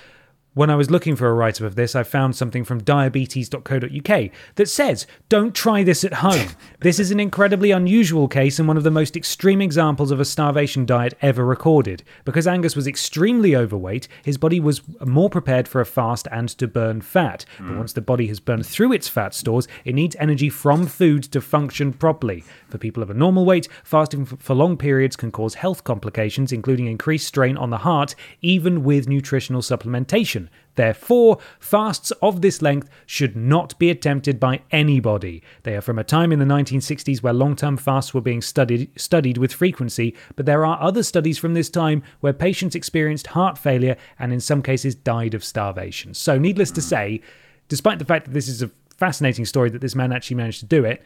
when I was looking for a write-up of this, I found something from diabetes dot co dot uk that says, don't try this at home. This is an incredibly unusual case and one of the most extreme examples of a starvation diet ever recorded. Because Angus was extremely overweight, his body was more prepared for a fast and to burn fat. Mm. But once the body has burned through its fat stores, it needs energy from food to function properly. For people of a normal weight, fasting for long periods can cause health complications, including increased strain on the heart, even with nutritional supplementation. Therefore, fasts of this length should not be attempted by anybody. They are from a time in the nineteen sixties where long-term fasts were being studied, studied with frequency, but there are other studies from this time where patients experienced heart failure and in some cases died of starvation. So needless to say, despite the fact that this is a fascinating story that this man actually managed to do it,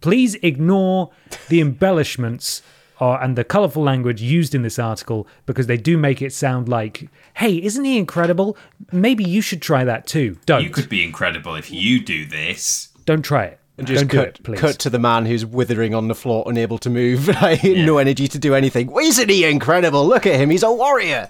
please ignore the embellishments Uh, and the colourful language used in this article, because they do make it sound like, hey, isn't he incredible? Maybe you should try that too. Don't. You could be incredible if you do this. Don't try it. And just Don't cut, do it, please. Cut to the man who's withering on the floor, unable to move, yeah. no energy to do anything. Isn't he incredible? Look at him, he's a warrior.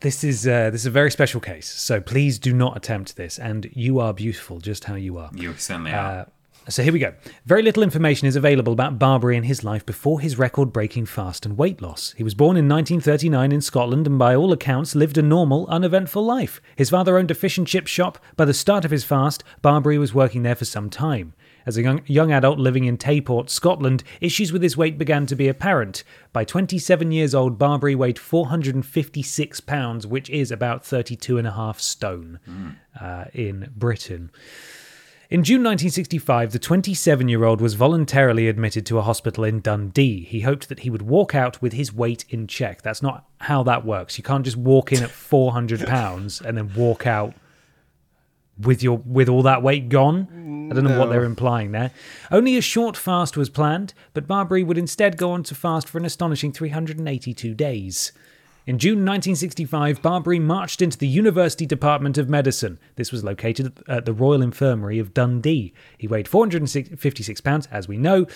This is uh, this is a very special case, so please do not attempt this. And you are beautiful, just how you are. You certainly uh, are. So here we go. Very little information is available about Barbieri and his life before his record-breaking fast and weight loss. He was born in nineteen thirty-nine in Scotland and by all accounts lived a normal, uneventful life. His father owned a fish and chip shop. By the start of his fast, Barbieri was working there for some time. As a young, young adult living in Tayport, Scotland, issues with his weight began to be apparent. By twenty-seven years old, Barbieri weighed four hundred fifty-six pounds, which is about thirty-two and a half stone mm. uh, in Britain. In June nineteen sixty-five, the twenty-seven-year-old was voluntarily admitted to a hospital in Dundee. He hoped that he would walk out with his weight in check. That's not how that works. You can't just walk in at four hundred pounds and then walk out with your with all that weight gone. I don't know no. what they're implying there. Only a short fast was planned, but Barbieri would instead go on to fast for an astonishing three hundred eighty-two days. In June nineteen sixty-five, Barbieri marched into the University Department of Medicine. This was located at the Royal Infirmary of Dundee. He weighed four hundred fifty-six pounds, as we know,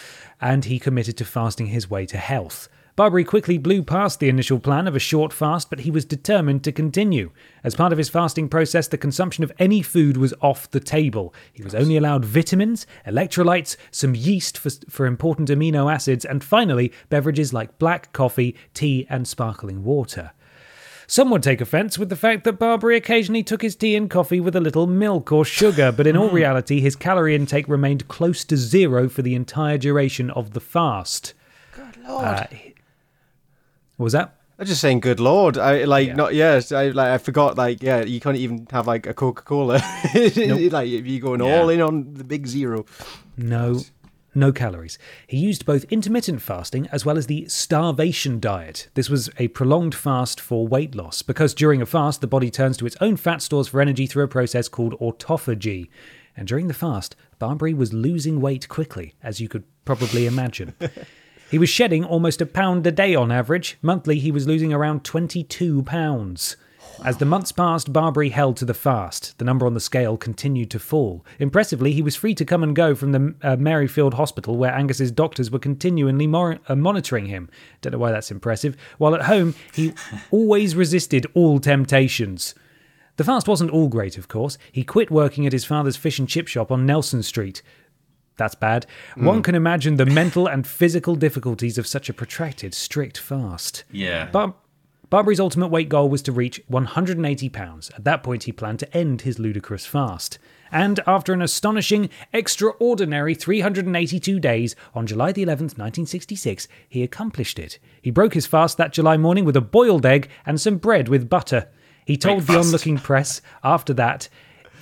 and he committed to fasting his way to health. Barbary quickly blew past the initial plan of a short fast, but he was determined to continue. As part of his fasting process, the consumption of any food was off the table. He was only allowed vitamins, electrolytes, some yeast for, for important amino acids, and finally, beverages like black coffee, tea, and sparkling water. Some would take offence with the fact that Barbary occasionally took his tea and coffee with a little milk or sugar, but in all reality, his calorie intake remained close to zero for the entire duration of the fast. Good Lord. Uh, What was that? I was just saying, good Lord. I like yeah. not yeah. I like I forgot. Like yeah, you can't even have like a Coca-Cola. Nope. Like if you're going yeah. all in on the big zero. No, no calories. He used both intermittent fasting as well as the starvation diet. This was a prolonged fast for weight loss because during a fast the body turns to its own fat stores for energy through a process called autophagy. And during the fast, Barbieri was losing weight quickly, as you could probably imagine. He was shedding almost a pound a day on average. Monthly, he was losing around twenty-two pounds. As the months passed, Barbieri held to the fast. The number on the scale continued to fall. Impressively, he was free to come and go from the uh, Maryfield Hospital, where Angus's doctors were continually mor- uh, monitoring him. Don't know why that's impressive. While at home, he always resisted all temptations. The fast wasn't all great, of course. He quit working at his father's fish and chip shop on Nelson Street. That's bad. Mm. One can imagine the mental and physical difficulties of such a protracted, strict fast. Yeah. Bar- Barbieri's ultimate weight goal was to reach one hundred eighty pounds. At that point, he planned to end his ludicrous fast. And after an astonishing, extraordinary three hundred eighty-two days, on July the eleventh, nineteen sixty-six, he accomplished it. He broke his fast that July morning with a boiled egg and some bread with butter. He told the onlooking press after that,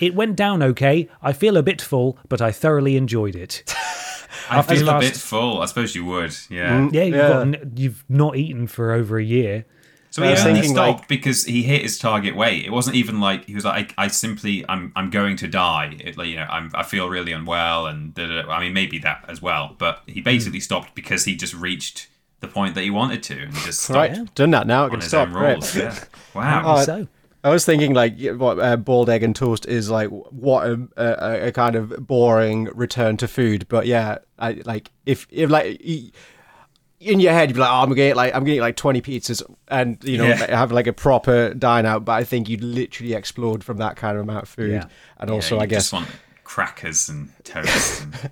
"It went down okay. I feel a bit full, but I thoroughly enjoyed it." I After feel last... a bit full. I suppose you would, yeah. Mm, yeah, you've, yeah. Gotten, you've not eaten for over a year. So he uh, only stopped like... because he hit his target weight. It wasn't even like, he was like, I, I simply, I'm I'm going to die. It, like, you know, I'm, I feel really unwell and da, da, da. I mean, maybe that as well. But he basically mm. stopped because he just reached the point that he wanted to. And just stopped. Right, yeah. Done that now, it can stop. Right. Yeah. Wow. Uh, so. I was thinking, like, what uh, boiled egg and toast is like what a, a, a kind of boring return to food. But yeah, I like if if like in your head you'd be like, oh, I'm gonna eat like I'm gonna eat like twenty pizzas and you know yeah. have like a proper dine out. But I think you'd literally explode from that kind of amount of food. Yeah. And yeah, also, I guess. Just want crackers and toast. And,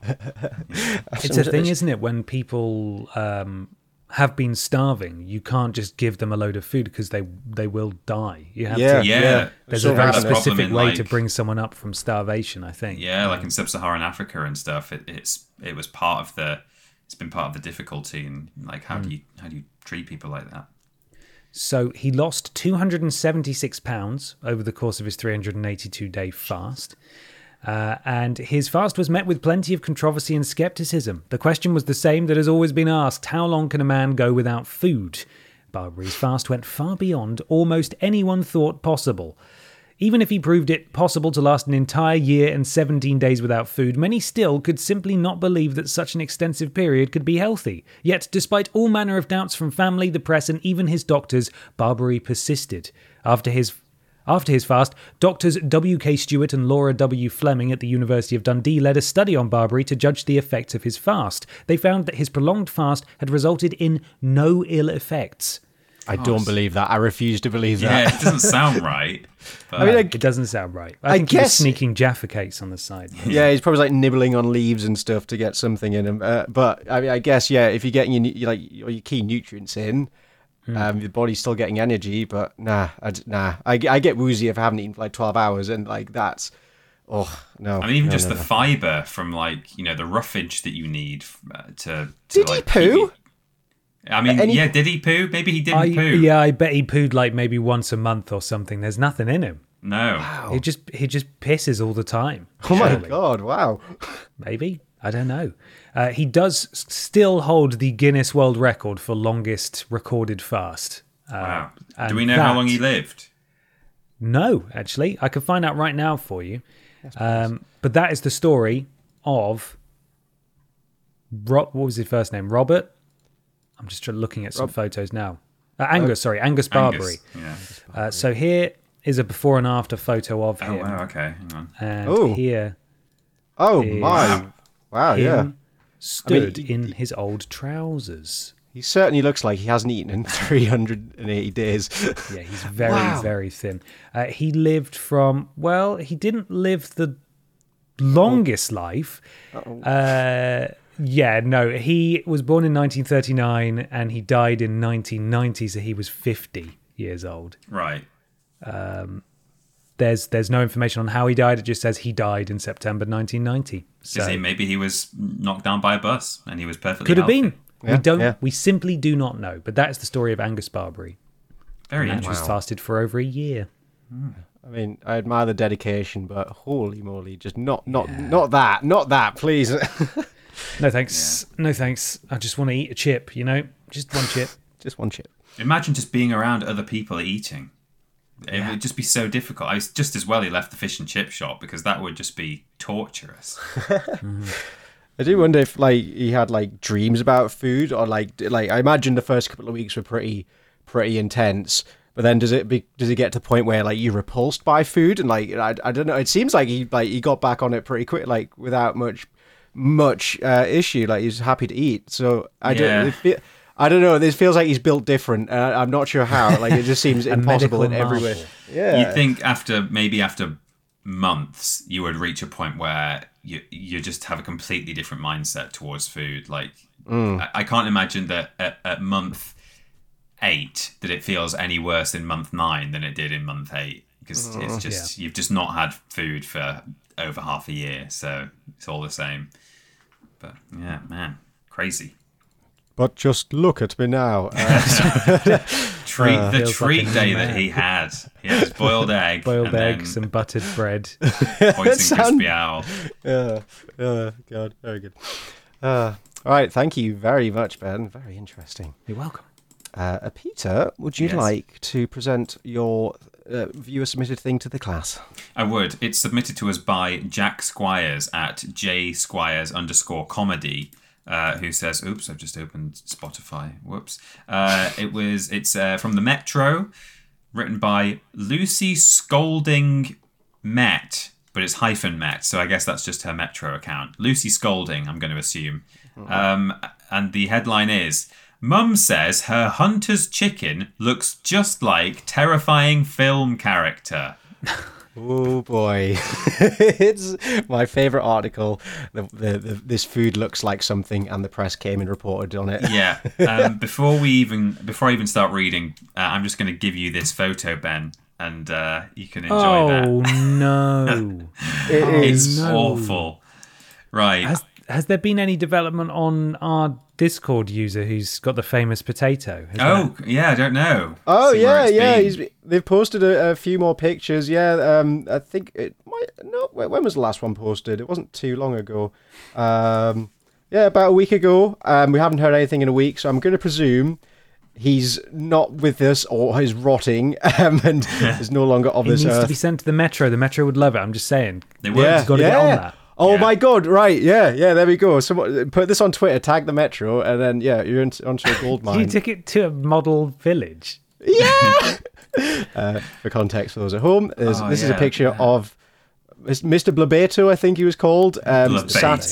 yeah. It's a thing, isn't it, when people um have been starving, you can't just give them a load of food because they they will die. You have yeah, to yeah, yeah. There's so a very specific way like, to bring someone up from starvation, I think. Yeah, um, like in sub-Saharan Africa and stuff, it, it's it was part of the it's been part of the difficulty and like how mm. do you how do you treat people like that? So he lost two hundred seventy-six pounds over the course of his three hundred eighty-two day fast. Uh, and his fast was met with plenty of controversy and scepticism. The question was the same that has always been asked, how long can a man go without food? Barbieri's fast went far beyond almost anyone thought possible. Even if he proved it possible to last an entire year and seventeen days without food, many still could simply not believe that such an extensive period could be healthy. Yet, despite all manner of doubts from family, the press, and even his doctors, Barbieri persisted. After his After his fast, doctors W K Stewart and Laura W. Fleming at the University of Dundee led a study on Barbieri to judge the effects of his fast. They found that his prolonged fast had resulted in no ill effects. I don't believe that. I refuse to believe that. Yeah, it doesn't sound right. But... I mean, I, it doesn't sound right. I, I think guess... he's sneaking Jaffa cakes on the side. Yeah, he's probably like nibbling on leaves and stuff to get something in him. Uh, but I mean, I guess, yeah, if you're getting your, your, like, your key nutrients in... Um, your body's still getting energy, but nah, I, nah. I, I get woozy if I haven't eaten for like twelve hours, and like that's, oh no. I mean, even no, just no, the no. fibre from like you know the roughage that you need to. to Did like, he poo? Eat. I mean, Any... yeah, did he poo? Maybe he didn't I, poo. Yeah, I bet he pooed like maybe once a month or something. There's nothing in him. No, wow. he just he just pisses all the time. Oh surely. My God! Wow. Maybe. I don't know. Uh, he does still hold the Guinness World Record for longest recorded fast. Uh, wow. Do we know that, how long he lived? No, actually. I can find out right now for you. Um, but that is the story of... Rob, what was his first name? Robert? I'm just looking at some Rob. photos now. Uh, Angus, oh. sorry. Angus Barbieri. Angus. Yeah. Uh, so here is a before and after photo of oh, him. Oh, wow, okay. Hang on. And Ooh. here... Oh, my... Wow, him yeah. Stood I mean, in his old trousers. He certainly looks like he hasn't eaten in three hundred eighty days. Yeah, he's very, wow. very thin. Uh, he lived from, well, he didn't live the longest Uh-oh. life. Uh-oh. Uh, yeah, no, he was born in nineteen thirty-nine and he died in nineteen ninety, so he was fifty years old. Right. Um, there's there's no information on how he died. It just says he died in September nineteen ninety. So Is he, maybe he was knocked down by a bus and he was perfectly Could have healthy. been. We yeah, don't. Yeah. We simply do not know. But that is the story of Angus Barbieri. Very interesting. Which wow. lasted for over a year. Mm. I mean, I admire the dedication, but holy moly, just not, not, yeah. not that, not that, please. No thanks. Yeah. No thanks. I just want to eat a chip. You know, just one chip. Just one chip. Imagine just being around other people eating. It yeah. would just be so difficult. I was just as well he left the fish and chip shop because that would just be torturous. mm. I do wonder if, like, he had, like, dreams about food, or like, like I imagine the first couple of weeks were pretty, pretty intense. But then, does it be, does it get to a point where, like, you're repulsed by food, and like, I, I don't know. It seems like he, like, he got back on it pretty quick, like, without much, much uh, issue. Like, he's happy to eat. So I yeah. don't, I don't know. This feels like he's built different. And I, I'm not sure how. Like, it just seems impossible in every way. Yeah. You'd think after maybe after months, you would reach a point where. You, you just have a completely different mindset towards food. Like, mm. I, I can't imagine that at, at month eight that it feels any worse in month nine than it did in month eight, because mm. it's just yeah. you've just not had food for over half a year, so it's all the same. But yeah, man, crazy. But just look at me now. Uh, treat uh, the treat like day that he had. He had boiled egg, boiled and eggs, and buttered bread. Poison sound... crispy owl. Yeah. Oh God, very good. Uh, all right, thank you very much, Ben. Very interesting. You're welcome. Uh, Peter, would you yes. like to present your uh, viewer submitted thing to the class? I would. It's submitted to us by Jack Squires at jsquires underscore comedy. Uh, who says, oops, I've just opened Spotify. Whoops. Uh, it was, it's uh, from the Metro, written by Lucy Scolding Met, but it's hyphen Met, so I guess that's just her Metro account. Lucy Scolding, I'm going to assume. Um, and the headline is, Mum says her hunter's chicken looks just like terrifying film character. Oh boy! It's my favorite article. The, the, the, this food looks like something, and the press came and reported on it. Yeah. Um, before we even before I even start reading, uh, I'm just going to give you this photo, Ben, and uh, you can enjoy oh, that. No. it oh is. It's no. awful. Right. Has, has there been any development on our Discord user who's got the famous potato? Oh there? yeah, I don't know. Oh See yeah, yeah. He's, they've posted a, a few more pictures. Yeah, um, I think it might. No, when was the last one posted? It wasn't too long ago. Um, yeah, about a week ago. Um, we haven't heard anything in a week, so I'm going to presume he's not with us or he's rotting um, and yeah. is no longer on this earth. It needs to be sent to the Metro. The Metro would love it. I'm just saying. They would. Yeah, got to yeah. get on that. Oh yeah. my God! Right, yeah, yeah. There we go. Someone put this on Twitter, tag the Metro, and then yeah, you're into, onto a gold mine. You took it to a model village. Yeah. uh, for context, for those at home, is, oh, this yeah, is a picture yeah. of Mister Blobato, I think he was called. Um, sat,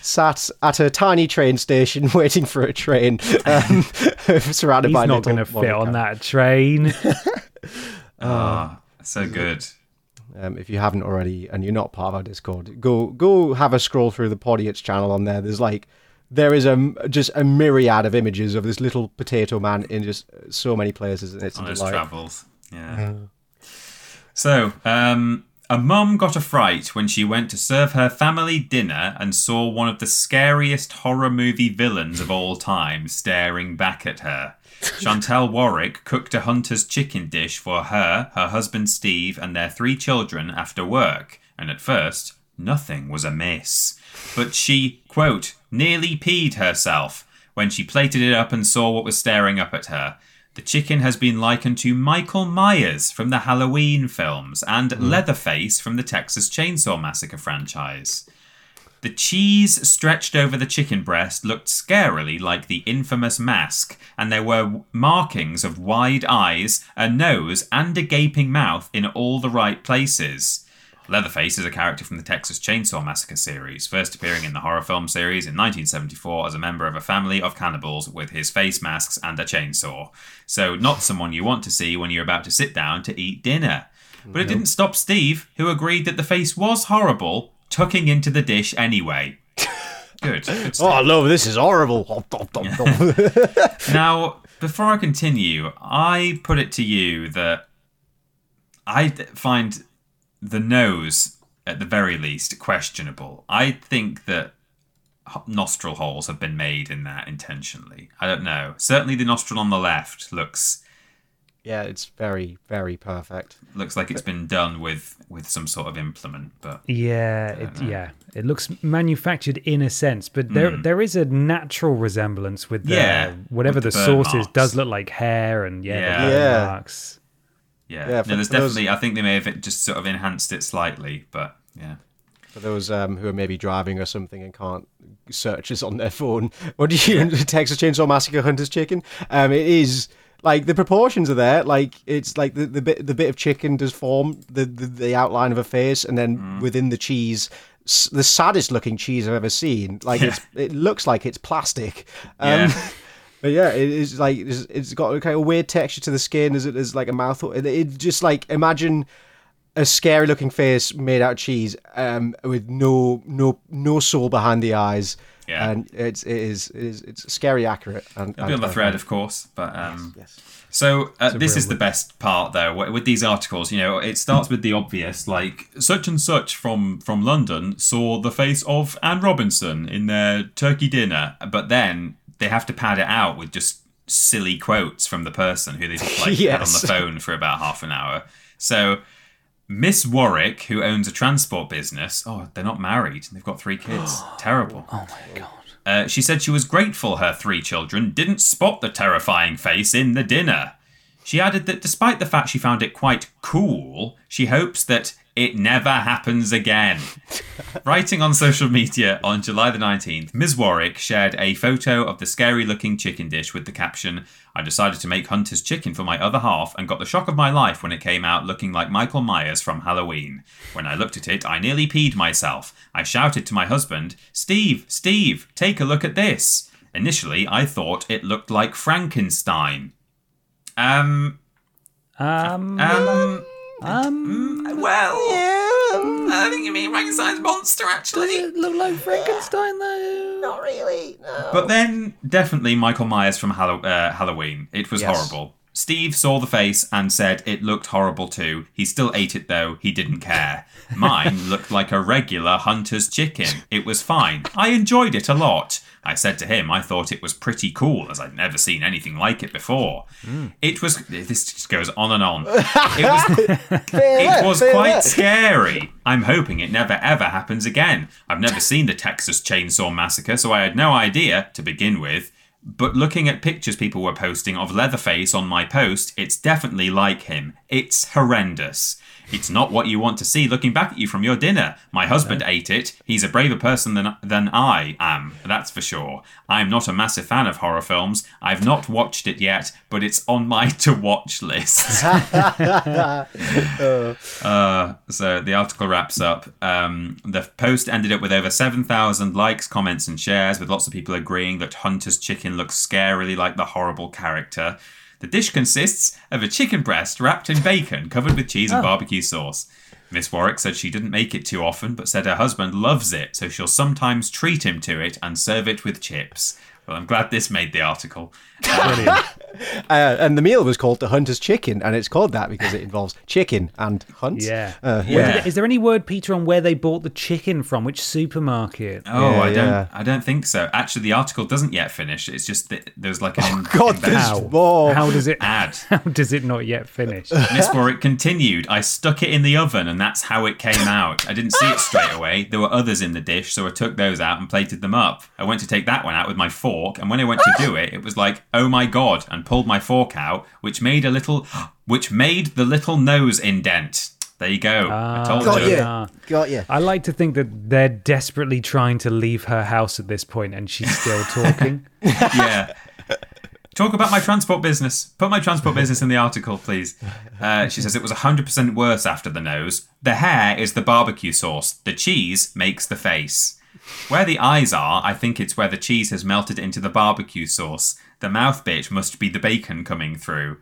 sat at a tiny train station waiting for a train, um, surrounded He's by. He's not going to fit on that train. Ah, oh, so good. Um, if you haven't already and you're not part of our Discord, go go have a scroll through the Podiots channel on there. There's like, there is a, just a myriad of images of this little potato man in just so many places. And it's on his travels. Yeah. Uh. So, um, a mum got a fright when she went to serve her family dinner and saw one of the scariest horror movie villains of all time staring back at her. Chantelle Warwick cooked a hunter's chicken dish for her, her husband Steve, and their three children after work, and at first, nothing was amiss. But she, quote, nearly peed herself when she plated it up and saw what was staring up at her. The chicken has been likened to Michael Myers from the Halloween films and mm. Leatherface from the Texas Chainsaw Massacre franchise. The cheese stretched over the chicken breast looked scarily like the infamous mask, and there were markings of wide eyes, a nose, and a gaping mouth in all the right places. Leatherface is a character from the Texas Chainsaw Massacre series, first appearing in the horror film series in nineteen seventy-four as a member of a family of cannibals with his face masks and a chainsaw. So not someone you want to see when you're about to sit down to eat dinner. But it didn't stop Steve, who agreed that the face was horrible, tucking into the dish anyway. Good. Good oh, no, this is horrible. Now, before I continue, I put it to you that I find the nose, at the very least, questionable. I think that nostril holes have been made in that intentionally. I don't know. Certainly the nostril on the left looks... Yeah, it's very, very perfect. Looks like it's been done with, with some sort of implement, but yeah, it, yeah, it looks manufactured in a sense, but there mm. there is a natural resemblance with the yeah, whatever with the, the source is. Does look like hair and yeah, yeah. The yeah. marks. Yeah, yeah no, there's definitely. Those... I think they may have just sort of enhanced it slightly, but yeah. For those um, who are maybe driving or something and can't search this on their phone, what do you Texas Chainsaw Massacre Hunter's Chicken? Um, it is. Like, the proportions are there. Like, it's like the, the bit the bit of chicken does form the, the, the outline of a face, and then mm. within the cheese, s- the saddest looking cheese I've ever seen. Like, yeah. it's, it looks like it's plastic. Um, yeah. But yeah, it is like, it's, it's got a kind of weird texture to the skin as it is like a mouth. It, it just like, imagine a scary looking face made out of cheese um, with no no no soul behind the eyes. Yeah. And it's it is it is it's scary accurate. And, It'll and be on the thread, of course. But um, yes, yes. So uh, this is the best part, though, with these articles. You know, it starts with the obvious, like such and such from from London saw the face of Anne Robinson in their turkey dinner, but then they have to pad it out with just silly quotes from the person who they just like yes. had on the phone for about half an hour. So. Miss Warwick, who owns a transport business. Oh, they're not married. They've got three kids. Terrible. Oh, my God. Uh, she said she was grateful her three children didn't spot the terrifying face in the dinner. She added that despite the fact she found it quite cool, she hopes that it never happens again. Writing on social media on July the nineteenth, Miss Warwick shared a photo of the scary-looking chicken dish with the caption, I decided to make Hunter's chicken for my other half and got the shock of my life when it came out looking like Michael Myers from Halloween. When I looked at it, I nearly peed myself. I shouted to my husband, Steve, Steve, take a look at this. Initially, I thought it looked like Frankenstein. Um... Um... Um... Um... Well... Yeah, um, I think you mean Frankenstein's monster, actually. Does it look like Frankenstein, though? Not really, no. But then, definitely Michael Myers from Hallow- uh, Halloween. It was yes. horrible. Steve saw the face and said it looked horrible, too. He still ate it, though. He didn't care. Mine looked like a regular hunter's chicken. It was fine. I enjoyed it a lot. I said to him I thought it was pretty cool, as I'd never seen anything like it before. Mm. It was... This just goes on and on. It was, it was quite scary. I'm hoping it never, ever happens again. I've never seen the Texas Chainsaw Massacre, so I had no idea to begin with. But looking at pictures people were posting of Leatherface on my post, it's definitely like him. It's horrendous. It's not what you want to see looking back at you from your dinner. My husband no. ate it. He's a braver person than than I am, that's for sure. I'm not a massive fan of horror films. I've not watched it yet, but it's on my to-watch list. uh, so the article wraps up. Um, the post ended up with over seven thousand likes, comments and shares, with lots of people agreeing that Hunter's chicken looks scarily like the horrible character. The dish consists of a chicken breast wrapped in bacon, covered with cheese and oh. barbecue sauce. Miss Warwick said she didn't make it too often, but said her husband loves it, so she'll sometimes treat him to it and serve it with chips. Well, I'm glad this made the article. Uh, uh, and the meal was called the Hunter's Chicken, and it's called that because it involves chicken and hunt. Yeah. Uh, yeah. Is there any word, Peter, on where they bought the chicken from? Which supermarket? Oh, yeah, I yeah. don't. I don't think so. Actually, the article doesn't yet finish. It's just that there's like an. Oh in, God! This how? how does it add? How does it not yet finish? Miss Warwick continued. I stuck it in the oven, and that's how it came out. I didn't see it straight away. There were others in the dish, so I took those out and plated them up. I went to take that one out with my fork. And when I went to do it, it was like, oh my God, and pulled my fork out, which made a little, which made the little nose indent. There you go. Uh, I told got you. you. Got you. I like to think that they're desperately trying to leave her house at this point, and she's still talking. yeah. Talk about my transport business. Put my transport business in the article, please. Uh, she says it was one hundred percent worse after the nose. The hair is the barbecue sauce. The cheese makes the face. Where the eyes are, I think it's where the cheese has melted into the barbecue sauce. The mouth bit must be the bacon coming through.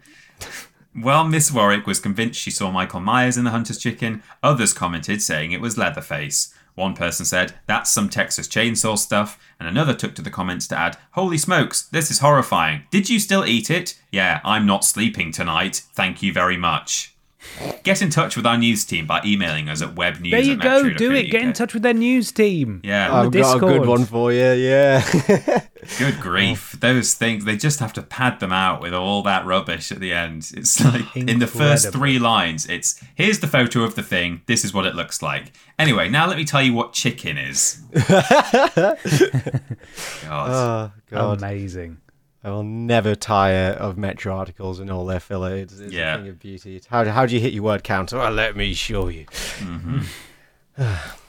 Well, Miss Warwick was convinced she saw Michael Myers in The Hunter's Chicken. Others commented saying it was Leatherface. One person said, that's some Texas Chainsaw stuff, and another took to the comments to add, holy smokes, this is horrifying. Did you still eat it? Yeah, I'm not sleeping tonight. Thank you very much. Get in touch with our news team by emailing us at webnews at metro dot co dot U K. There you go, do it. Get in touch with their news team. Yeah, I've got a good one for you, yeah. Good grief. Those things, they just have to pad them out with all that rubbish at the end. It's like, incredible. In the first three lines, it's, here's the photo of the thing, this is what it looks like. Anyway, now let me tell you what chicken is. God. Oh, God. Amazing. I will never tire of Metro articles and all their filler. It's, it's yeah. a thing of beauty. How, how do you hit your word count? Oh, let me show you. Mm-hmm. All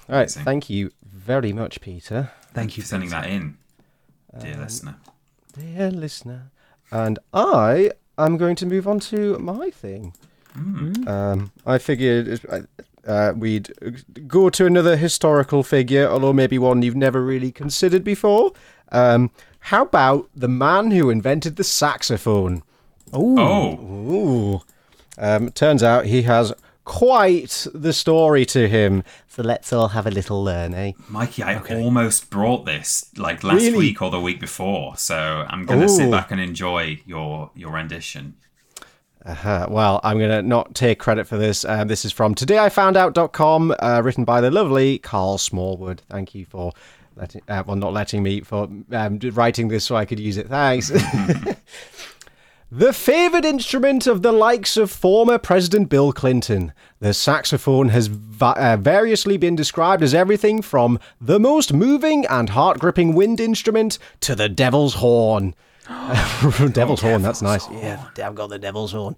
right. Thank you very much, Peter. Thank you for sending that in, dear um, listener. Dear listener. And I am going to move on to my thing. Mm-hmm. Um, I figured uh, we'd go to another historical figure, although maybe one you've never really considered before. Um, How about the man who invented the saxophone? Ooh. Oh. Ooh. Um, turns out he has quite the story to him. So let's all have a little learn, eh? Mikey, I okay. almost brought this like last really? week or the week before. So I'm going to sit back and enjoy your, your rendition. Uh-huh. Well, I'm going to not take credit for this. Um, this is from today I found out dot com, uh, written by the lovely Carl Smallwood. Thank you for... Letting, uh, well, not letting me for um, writing this so I could use it. Thanks. The favoured instrument of the likes of former President Bill Clinton, the saxophone has va- uh, variously been described as everything from the most moving and heart-gripping wind instrument to the devil's horn. devil's, devil's horn, that's nice. Horn. Yeah, I've got the devil's horn.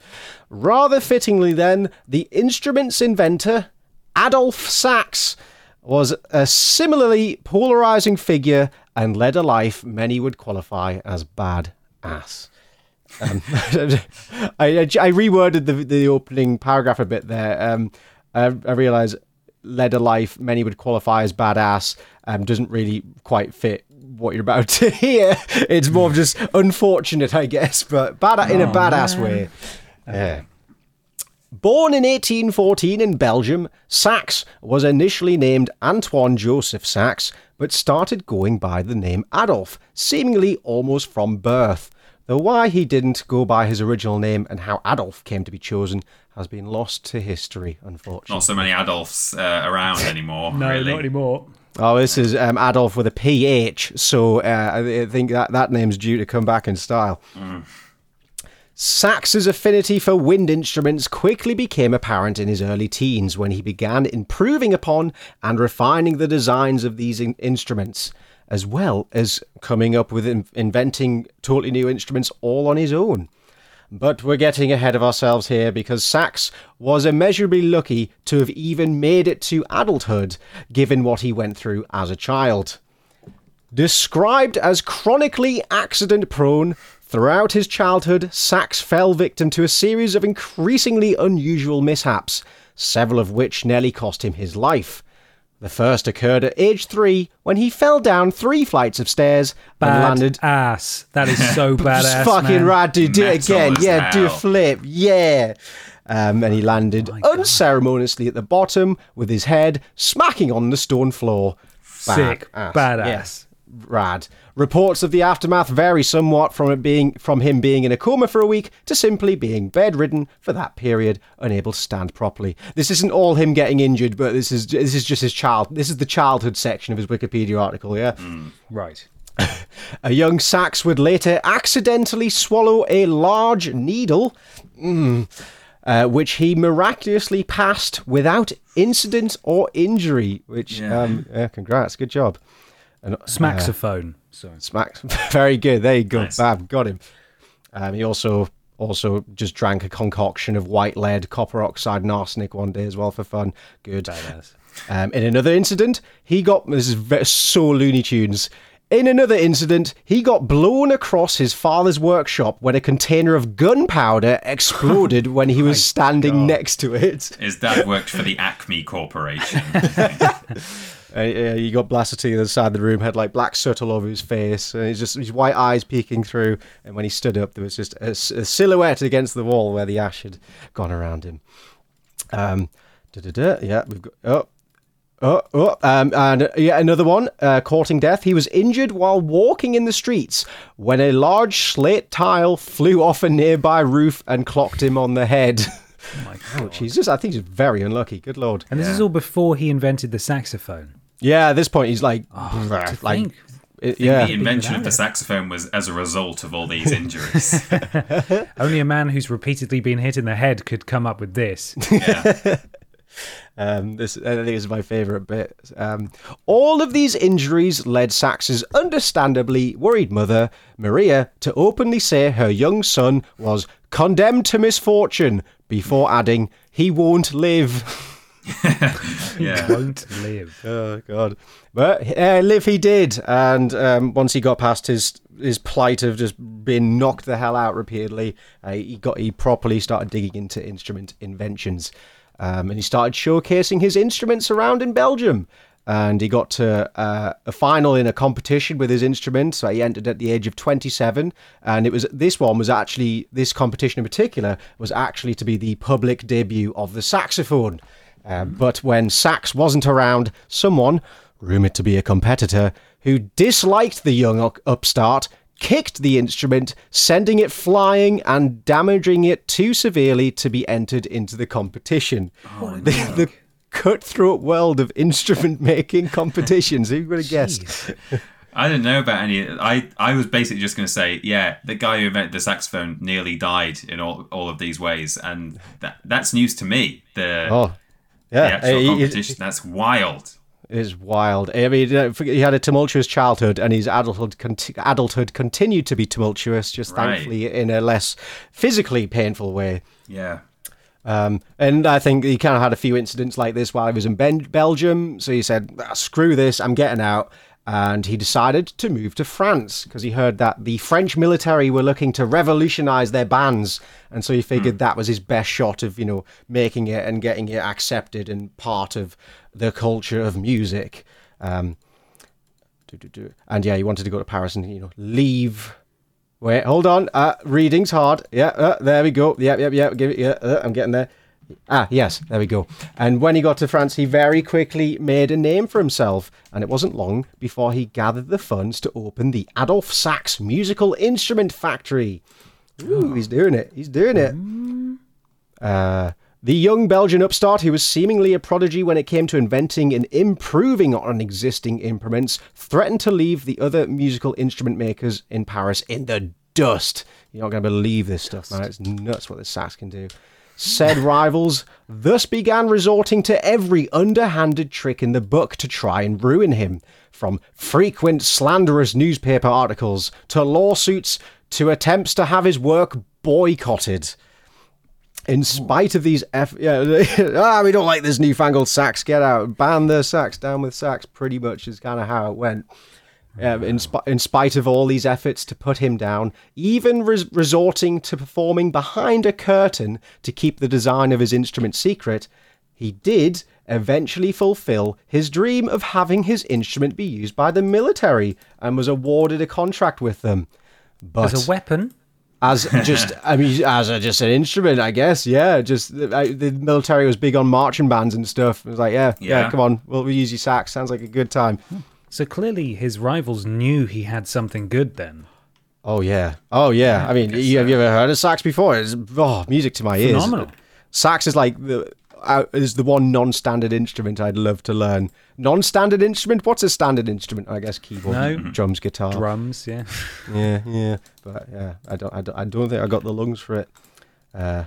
Rather fittingly, then, the instrument's inventor, Adolphe Sax, was a similarly polarising figure and led a life many would qualify as bad ass. Um, I, I, I reworded the, the opening paragraph a bit there. Um, I, I realise led a life many would qualify as badass um, doesn't really quite fit what you're about to hear. It's more of just unfortunate, I guess, but bad oh, in a badass man. way. Yeah. Born in eighteen fourteen in Belgium, Sax was initially named Antoine Joseph Sax, but started going by the name Adolphe, seemingly almost from birth. Though why he didn't go by his original name and how Adolphe came to be chosen has been lost to history, unfortunately. Not so many Adolphs uh, around anymore, no, really. Not anymore. Oh, this is um, Adolphe with a P H, so uh, I think that, that name's due to come back in style. Mm. Sax's affinity for wind instruments quickly became apparent in his early teens when he began improving upon and refining the designs of these in- instruments, as well as coming up with in- inventing totally new instruments all on his own. But we're getting ahead of ourselves here because Sax was immeasurably lucky to have even made it to adulthood, given what he went through as a child. Described as chronically accident-prone, throughout his childhood, Sax fell victim to a series of increasingly unusual mishaps, several of which nearly cost him his life. The first occurred at age three when he fell down three flights of stairs Bad and landed... ass. That is so badass, fucking man. Rad, dude. Do it again. Yeah, do a flip. Yeah. Um, and he landed oh unceremoniously at the bottom with his head smacking on the stone floor. Bad Sick. Ass. Badass. Yes. Rad. Reports of the aftermath vary somewhat from it being from him being in a coma for a week to simply being bedridden for that period, unable to stand properly. This isn't all him getting injured, but this is this is just his child. This is the childhood section of his Wikipedia article. Yeah, mm, right. A young Sax would later accidentally swallow a large needle, mm, uh, which he miraculously passed without incident or injury. Which, yeah. Um, yeah, congrats, good job. An, Smaxophone. Uh, Sorry. Smacks. Very good. There you go. Nice. Bam. Got him. Um, he also also just drank a concoction of white lead, copper oxide, and arsenic one day as well for fun. Good. Um, in another incident, he got this is so Looney Tunes. In another incident, he got blown across his father's workshop when a container of gunpowder exploded when he was standing God. next to it. His dad worked for the Acme Corporation. Uh, he got blasted to the other side of the room, had like black soot all over his face, and he's just his white eyes peeking through. And when he stood up, there was just a, a silhouette against the wall where the ash had gone around him. Um, da-da-da, yeah, we've got oh. Oh, oh, um, and yet another one, uh, courting death. He was injured while walking in the streets when a large slate tile flew off a nearby roof and clocked him on the head. Oh my God. He's just, I think he's very unlucky. Good Lord. And this yeah. is all before he invented the saxophone. Yeah, at this point he's like, oh, like, like it, yeah. The invention of the saxophone was as a result of all these injuries. Only a man who's repeatedly been hit in the head could come up with this. Yeah. Um, this, I think, is my favourite bit. Um, all of these injuries led Sax's understandably worried mother, Maria, to openly say her young son was condemned to misfortune before adding, "He won't live." Yeah. He won't live. Oh, God. But uh, live he did. And um, once he got past his his plight of just being knocked the hell out repeatedly, uh, he got he properly started digging into instrument inventions. Um, and he started showcasing his instruments around in Belgium. And he got to uh, a final in a competition with his instrument. So he entered at the age of twenty-seven. And it was this one was actually, this competition in particular, was actually to be the public debut of the saxophone. Uh, mm-hmm. But when Sax wasn't around, someone, rumoured to be a competitor, who disliked the young upstart, kicked the instrument, sending it flying and damaging it too severely to be entered into the competition. Oh, the, no. the cutthroat world of instrument making competitions. Who would have guessed? I didn't know about any. I, I was basically just going to say, yeah, the guy who invented the saxophone nearly died in all, all of these ways. And that that's news to me. The, oh, yeah. the actual competition. It, it, that's wild. Is wild. I mean, he had a tumultuous childhood, and his adulthood conti- adulthood continued to be tumultuous, just right. thankfully in a less physically painful way. Yeah. Um, and I think he kind of had a few incidents like this while he was in ben- Belgium. So he said, ah, "Screw this, I'm getting out." And he decided to move to France because he heard that the French military were looking to revolutionize their bands. And so he figured mm. that was his best shot of, you know, making it and getting it accepted and part of the culture of music. Um, and yeah, he wanted to go to Paris and, you know, leave. Wait, hold on. Uh, reading's hard. Yeah, uh, there we go. Yep, yep, yep. Give it, yeah, uh, I'm getting there. Ah, yes, there we go. And when he got to France, he very quickly made a name for himself. And it wasn't long before he gathered the funds to open the Adolphe Sax Musical Instrument Factory. Ooh, he's doing it. He's doing it. Uh, the young Belgian upstart, who was seemingly a prodigy when it came to inventing and improving on existing implements, threatened to leave the other musical instrument makers in Paris in the dust. You're not going to believe this stuff, man. It's nuts what the sax can do. Said rivals thus began resorting to every underhanded trick in the book to try and ruin him, from frequent slanderous newspaper articles to lawsuits to attempts to have his work boycotted. In spite of these F... Yeah, ah, we don't like this newfangled sax, get out, ban the sax, down with sax, pretty much is kind of how it went. Um, in, sp- in spite of all these efforts to put him down, even res- resorting to performing behind a curtain to keep the design of his instrument secret, he did eventually fulfill his dream of having his instrument be used by the military and was awarded a contract with them. But as a weapon? As just, I mean, as a, just an instrument, I guess. Yeah, just I, the military was big on marching bands and stuff. It was like, yeah, yeah, yeah come on, we'll, we'll use your sax. Sounds like a good time. Hmm. So clearly his rivals knew he had something good then. Oh, yeah. Oh, yeah. yeah I mean, I you, so. have you ever heard of sax before? It's oh, music to my Phenomenal. ears. Phenomenal. Sax is like the uh, is the one non-standard instrument I'd love to learn. Non-standard instrument? What's a standard instrument? I guess keyboard, no. drums, guitar. Drums, yeah. yeah, yeah. But yeah, I don't, I don't, I don't think I got the lungs for it. Uh,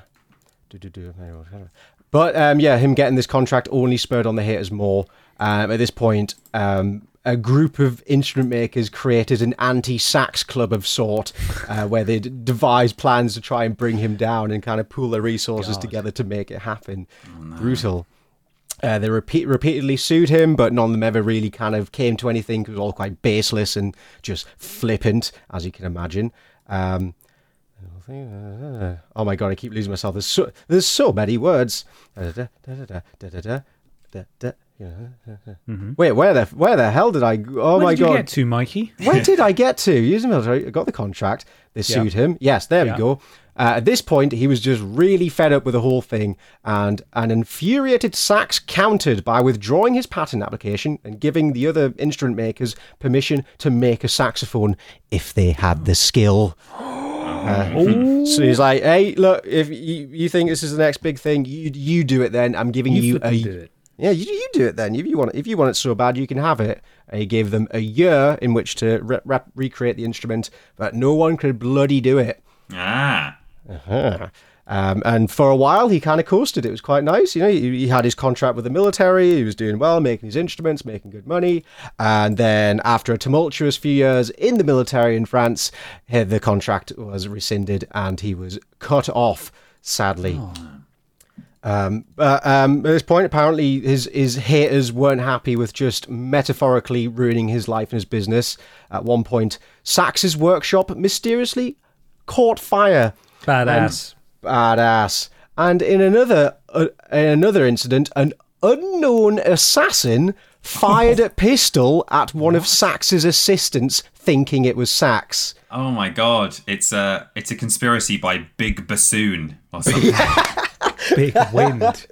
but um, yeah, him getting this contract only spurred on the haters more. Um, at this point... Um, a group of instrument makers created an anti-sax club of sort uh, where they devised plans to try and bring him down and kind of pool their resources God. together to make it happen. Oh, no. Brutal. Uh, they repeat, repeatedly sued him, but none of them ever really kind of came to anything. It was all quite baseless and just flippant, as you can imagine. Um, oh my god, I keep losing myself. There's so, there's so many words. Mm-hmm. Wait, where the where the hell did I? Oh where my did you god, get to Mikey? Where did I get to? Using military, I got the contract. They sued yeah. him. Yes, there yeah. we go. Uh, at this point, he was just really fed up with the whole thing, and an infuriated Sax countered by withdrawing his patent application and giving the other instrument makers permission to make a saxophone if they had the skill. Uh, so he's like, "Hey, look, if you, you think this is the next big thing, you you do it. Then I'm giving you, you a do it. yeah, you you do it. Then if you want if you want it so bad, you can have it." And he gave them a year in which to re- re- recreate the instrument, but no one could bloody do it. Ah. Uh-huh. Um, and for a while, he kind of coasted. It was quite nice. You know, he, he had his contract with the military. He was doing well, making his instruments, making good money. And then after a tumultuous few years in the military in France, the contract was rescinded and he was cut off, sadly. Oh. Um, but, um, at this point, apparently his, his haters weren't happy with just metaphorically ruining his life and his business. At one point, Sax's workshop mysteriously caught fire. Badass. And, badass. And in another uh, in another incident, an unknown assassin fired a pistol at one of Sax's assistants, thinking it was Sax. Oh my god! It's a it's a conspiracy by Big Bassoon or something. Big Wind.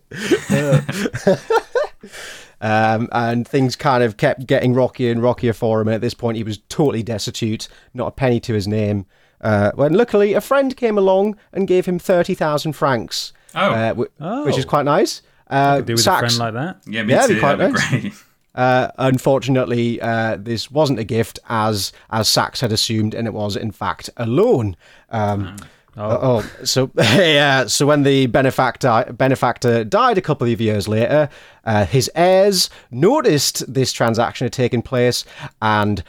Um, and things kind of kept getting rockier and rockier for him. And at this point, he was totally destitute, not a penny to his name. Uh, when luckily a friend came along and gave him thirty thousand francs, oh. Uh, w- oh. which is quite nice. Uh, I could do with Sax, a friend like that, yeah, me yeah, too. Be quite That'd nice. Be great. Uh, unfortunately, uh, this wasn't a gift as as Sax had assumed, and it was in fact a loan. Um, oh. oh, so yeah, so when the benefactor benefactor died a couple of years later, uh, his heirs noticed this transaction had taken place and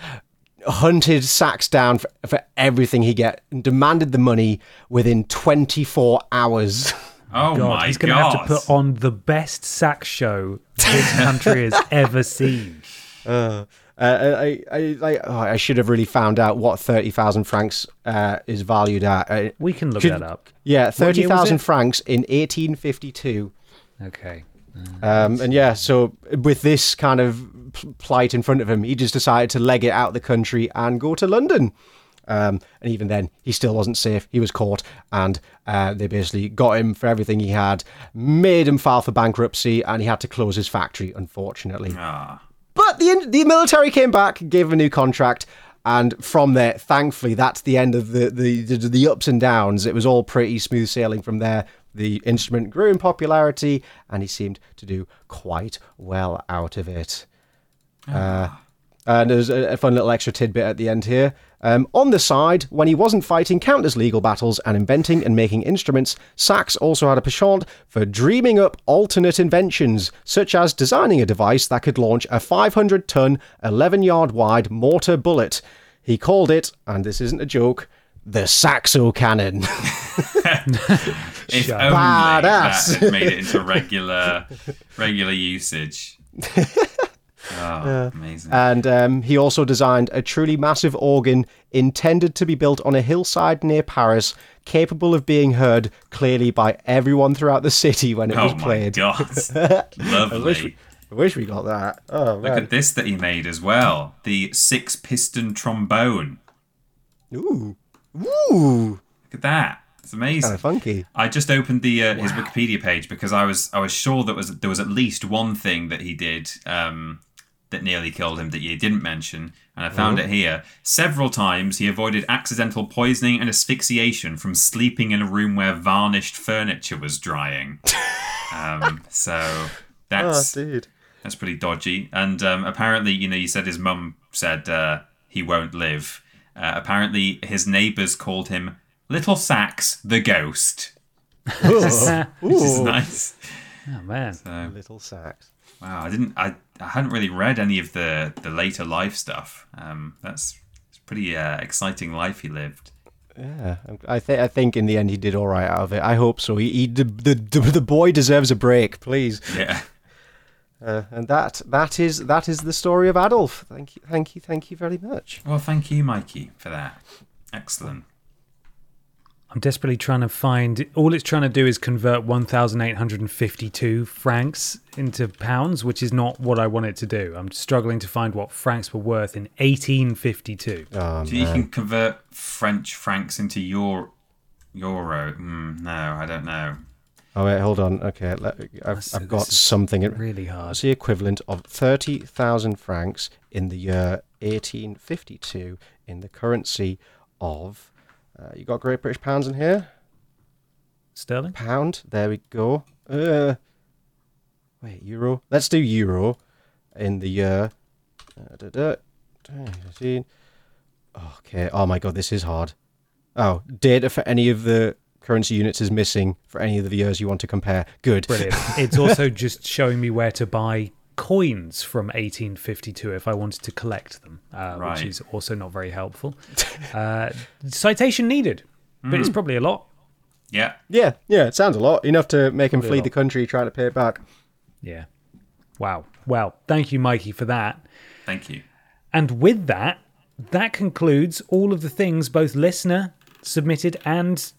hunted Sax down for, for everything he get and demanded the money within twenty-four hours. Oh god, my he's gonna god. Have to put on the best Sax show this country has ever seen. Uh, uh, I, I, I, oh, I should have really found out what thirty thousand francs uh, is valued at. Uh, we can look could, that up. Yeah, thirty thousand francs in eighteen fifty-two. Okay. Um, and yeah, so with this kind of plight in front of him, he just decided to leg it out of the country and go to London. Um, and even then, he still wasn't safe. He was caught, and uh, they basically got him for everything he had, made him file for bankruptcy, and he had to close his factory, unfortunately. Ah. But the the military came back, gave him a new contract, and from there, thankfully, that's the end of the the, the, the ups and downs. It was all pretty smooth sailing from there. The instrument grew in popularity, and he seemed to do quite well out of it. Oh. Uh, and there's a fun little extra tidbit at the end here. Um, on the side, when he wasn't fighting countless legal battles and inventing and making instruments, Sax also had a penchant for dreaming up alternate inventions, such as designing a device that could launch a five hundred ton, eleven yard wide mortar bullet. He called it, and this isn't a joke, the Saxo Cannon. If Badass. Only that had made it into regular, regular usage. Oh, amazing. Uh, and um, he also designed a truly massive organ intended to be built on a hillside near Paris, capable of being heard clearly by everyone throughout the city when it oh was played. Oh my god. Lovely. I, wish we, I wish we got that. Oh, look man. At this that he made as well. The six-piston trombone. Ooh. Ooh. Look at that. It's amazing. Kind of funky. I just opened the uh, wow. his Wikipedia page because I was I was sure that was there was at least one thing that he did um, that nearly killed him that you didn't mention, and I found oh. it here. Several times he avoided accidental poisoning and asphyxiation from sleeping in a room where varnished furniture was drying. um, so that's oh, dude. that's pretty dodgy. And um, apparently, you know, you said his mum said uh, he won't live. Uh, apparently, his neighbours called him Little Sax the Ghost. Which is, which is nice. Oh man, so, Little Sax. Wow, I didn't. I, I hadn't really read any of the, the later life stuff. Um, that's it's pretty uh, exciting life he lived. Yeah, I think I think in the end he did all right out of it. I hope so. He, he the, the the boy deserves a break, please. Yeah. Uh, and that that is that is the story of Adolphe. Thank you, thank you, thank you very much. Well, thank you, Mikey, for that. Excellent. I'm desperately trying to find... All it's trying to do is convert one thousand eight hundred fifty-two francs into pounds, which is not what I want it to do. I'm struggling to find what francs were worth in eighteen fifty-two. Oh, so man. You can convert French francs into your euro. Mm, no, I don't know. Oh, wait, hold on. Okay, let, I've, so I've got something. Really hard. It's the equivalent of thirty thousand francs in the year eighteen fifty-two in the currency of... Uh, you got Great British pounds in here? Sterling? Pound. There we go. Uh, wait, euro. Let's do euro in the year. Uh, da, da, da, okay. Oh my god, this is hard. Oh, data for any of the currency units is missing for any of the years you want to compare. Good. Brilliant. It's also just showing me where to buy coins from eighteen fifty-two if I wanted to collect them, uh, right. which is also not very helpful. Uh, citation needed, but mm. it's probably a lot. Yeah. Yeah, yeah, it sounds a lot. Enough to make him flee the country trying to pay it back. Yeah. Wow. Well, thank you, Mikey, for that. Thank you. And with that, that concludes all of the things both listener submitted and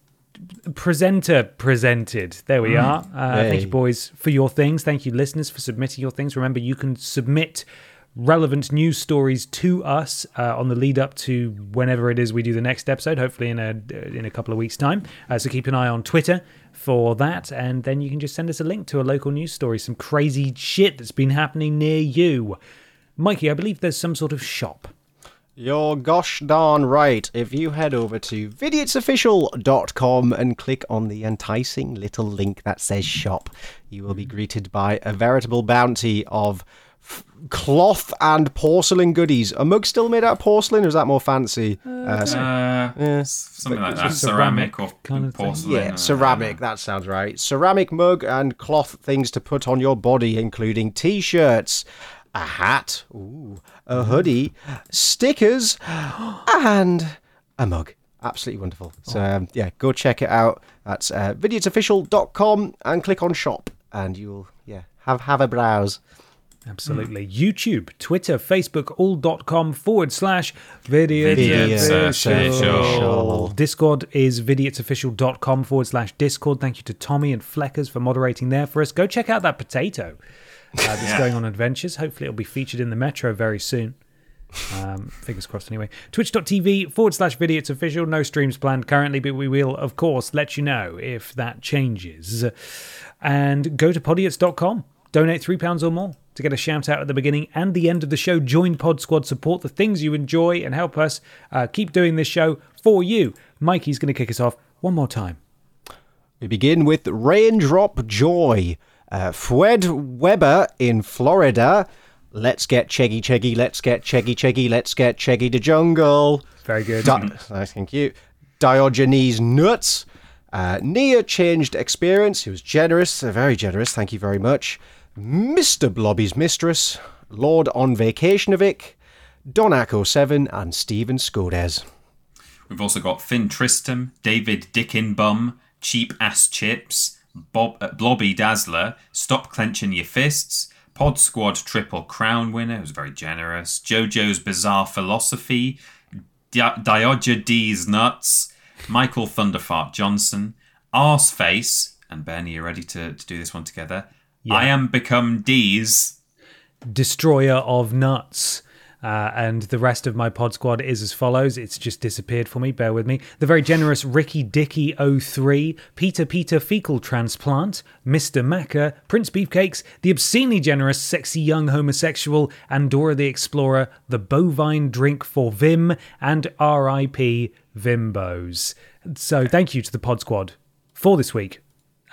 presenter presented. There we are. Uh, hey. Thank you, boys, for your things. Thank you, listeners, for submitting your things. Remember, you can submit relevant news stories to us uh, on the lead up to whenever it is we do the next episode, hopefully in a in a couple of weeks' time. Uh, so keep an eye on Twitter for that, and then you can just send us a link to a local news story, some crazy shit that's been happening near you. Mikey, I believe there's some sort of shop. You're gosh darn right. If you head over to vidiots official dot com and click on the enticing little link that says shop, you will be greeted by a veritable bounty of f- cloth and porcelain goodies. Are mugs still made out of porcelain, or is that more fancy? Uh, uh, so, uh, yeah. Something like that. Ceramic, ceramic or kind of porcelain. Yeah, ceramic. That sounds right. Ceramic mug and cloth things to put on your body, including T-shirts, a hat, ooh, a hoodie, stickers, and a mug. Absolutely wonderful. So, um, yeah, go check it out. That's uh, vidiots official dot com and click on shop, and you'll yeah have, have a browse. Absolutely. Mm. YouTube, Twitter, Facebook, all dot com forward slash vidiotsofficial. Discord is vidiotsofficial dot com forward slash Discord. Thank you to Tommy and Fleckers for moderating there for us. Go check out that potato. Uh, that's yeah. going on adventures. Hopefully it'll be featured in the Metro very soon. Um, fingers crossed anyway. Twitch.tv forward slash vidiotsofficial. No streams planned currently, but we will, of course, let you know if that changes. And go to podiots dot com. Donate three pounds or more to get a shout-out at the beginning and the end of the show. Join Pod Squad, support the things you enjoy, and help us uh, keep doing this show for you. Mikey's going to kick us off one more time. We begin with Raindrop Joy. Uh, Fred Weber in Florida. Let's get Cheggy Cheggy, let's get Cheggy Cheggy, let's get Cheggy to jungle. Very good. Di- nice, thank you. Diogenes' Nuts. Uh, Nia changed experience. He was generous, uh, very generous. Thank you very much. Mister Blobby's Mistress. Lord on Vacationovic. Donaco seven and Steven Scodes. We've also got Finn Tristam, David Dickinbum, Cheap Ass Chips, Bob, uh, Blobby Dazzler, Stop Clenching Your Fists, Pod Squad Triple Crown winner, who's very generous, JoJo's Bizarre Philosophy, Di- Diodger D's Nuts, Michael Thunderfart Johnson, Arseface, and Ben, are you ready to, to do this one together? Yeah. I am become D's. Destroyer of Nuts. Uh, and the rest of my pod squad is as follows. It's just disappeared for me. Bear with me. The very generous Ricky Dicky oh three, Peter Peter Fecal Transplant, Mister Macker, Prince Beefcakes, the obscenely generous Sexy Young Homosexual, and Dora the Explorer, the Bovine Drink for Vim, and R I P Vimbos. So thank you to the pod squad for this week.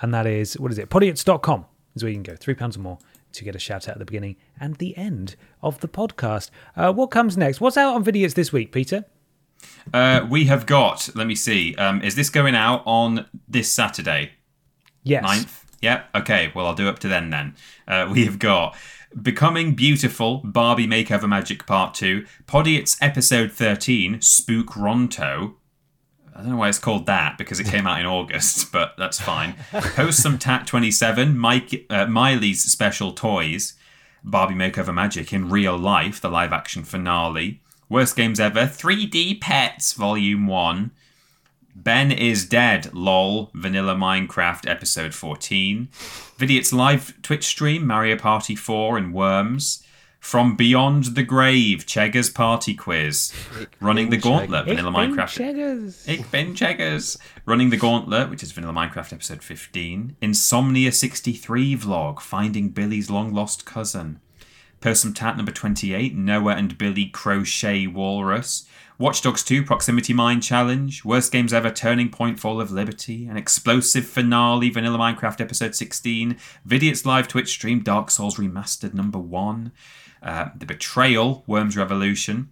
And that is, what is it? podiots dot com is where you can go. Three pounds or more to get a shout out at the beginning and the end of the podcast. Uh, what comes next? What's out on videos this week, Peter? Uh, we have got, let me see, um, is this going out on this Saturday? Yes. ninth? Yep. Yeah? Okay, well, I'll do up to then then. Uh, we have got Becoming Beautiful, Barbie Makeover Magic Part two, Podiots Episode thirteen, Spook Ronto. I don't know why it's called that because it came out in August, but that's fine. Post Some Tat twenty-seven, Mike, uh, Miley's Special Toys, Barbie Makeover Magic in Real Life, the live-action finale, Worst Games Ever, three D Pets, Volume one, Ben is Dead, LOL, Vanilla Minecraft, Episode fourteen, Vidiot's live Twitch stream, Mario Party four and Worms, From Beyond the Grave, Cheggers Party Quiz, ich Running the Gauntlet, Cheg- Vanilla ich Minecraft. Cheggers. Ich bin Cheggers. Running the Gauntlet, which is Vanilla Minecraft Episode fifteen, Insomnia sixty-three Vlog, Finding Billy's Long Lost Cousin, Person Tat number twenty-eight, Noah and Billy Crochet Walrus, Watch Dogs two Proximity Mine Challenge, Worst Games Ever Turning Point Fall of Liberty, An Explosive Finale Vanilla Minecraft Episode sixteen, Vidiot's live Twitch stream Dark Souls Remastered number one, Uh, The Betrayal, Worms Revolution,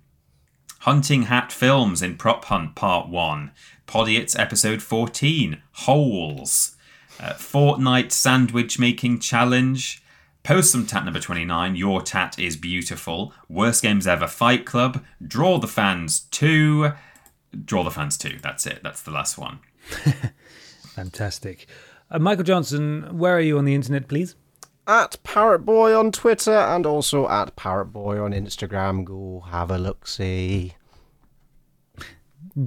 Hunting Hat Films in Prop Hunt Part one, Podiots Episode fourteen, Holes, uh, Fortnite Sandwich Making Challenge, Possum Tat number twenty-nine, Your Tat is Beautiful, Worst Games Ever Fight Club, Draw the Fans two, Draw the Fans two, that's it, that's the last one. Fantastic. Uh, Michael Johnson, where are you on the internet, please? At Parrotboy on Twitter and also at Parrotboy on Instagram. Go have a look-see. B-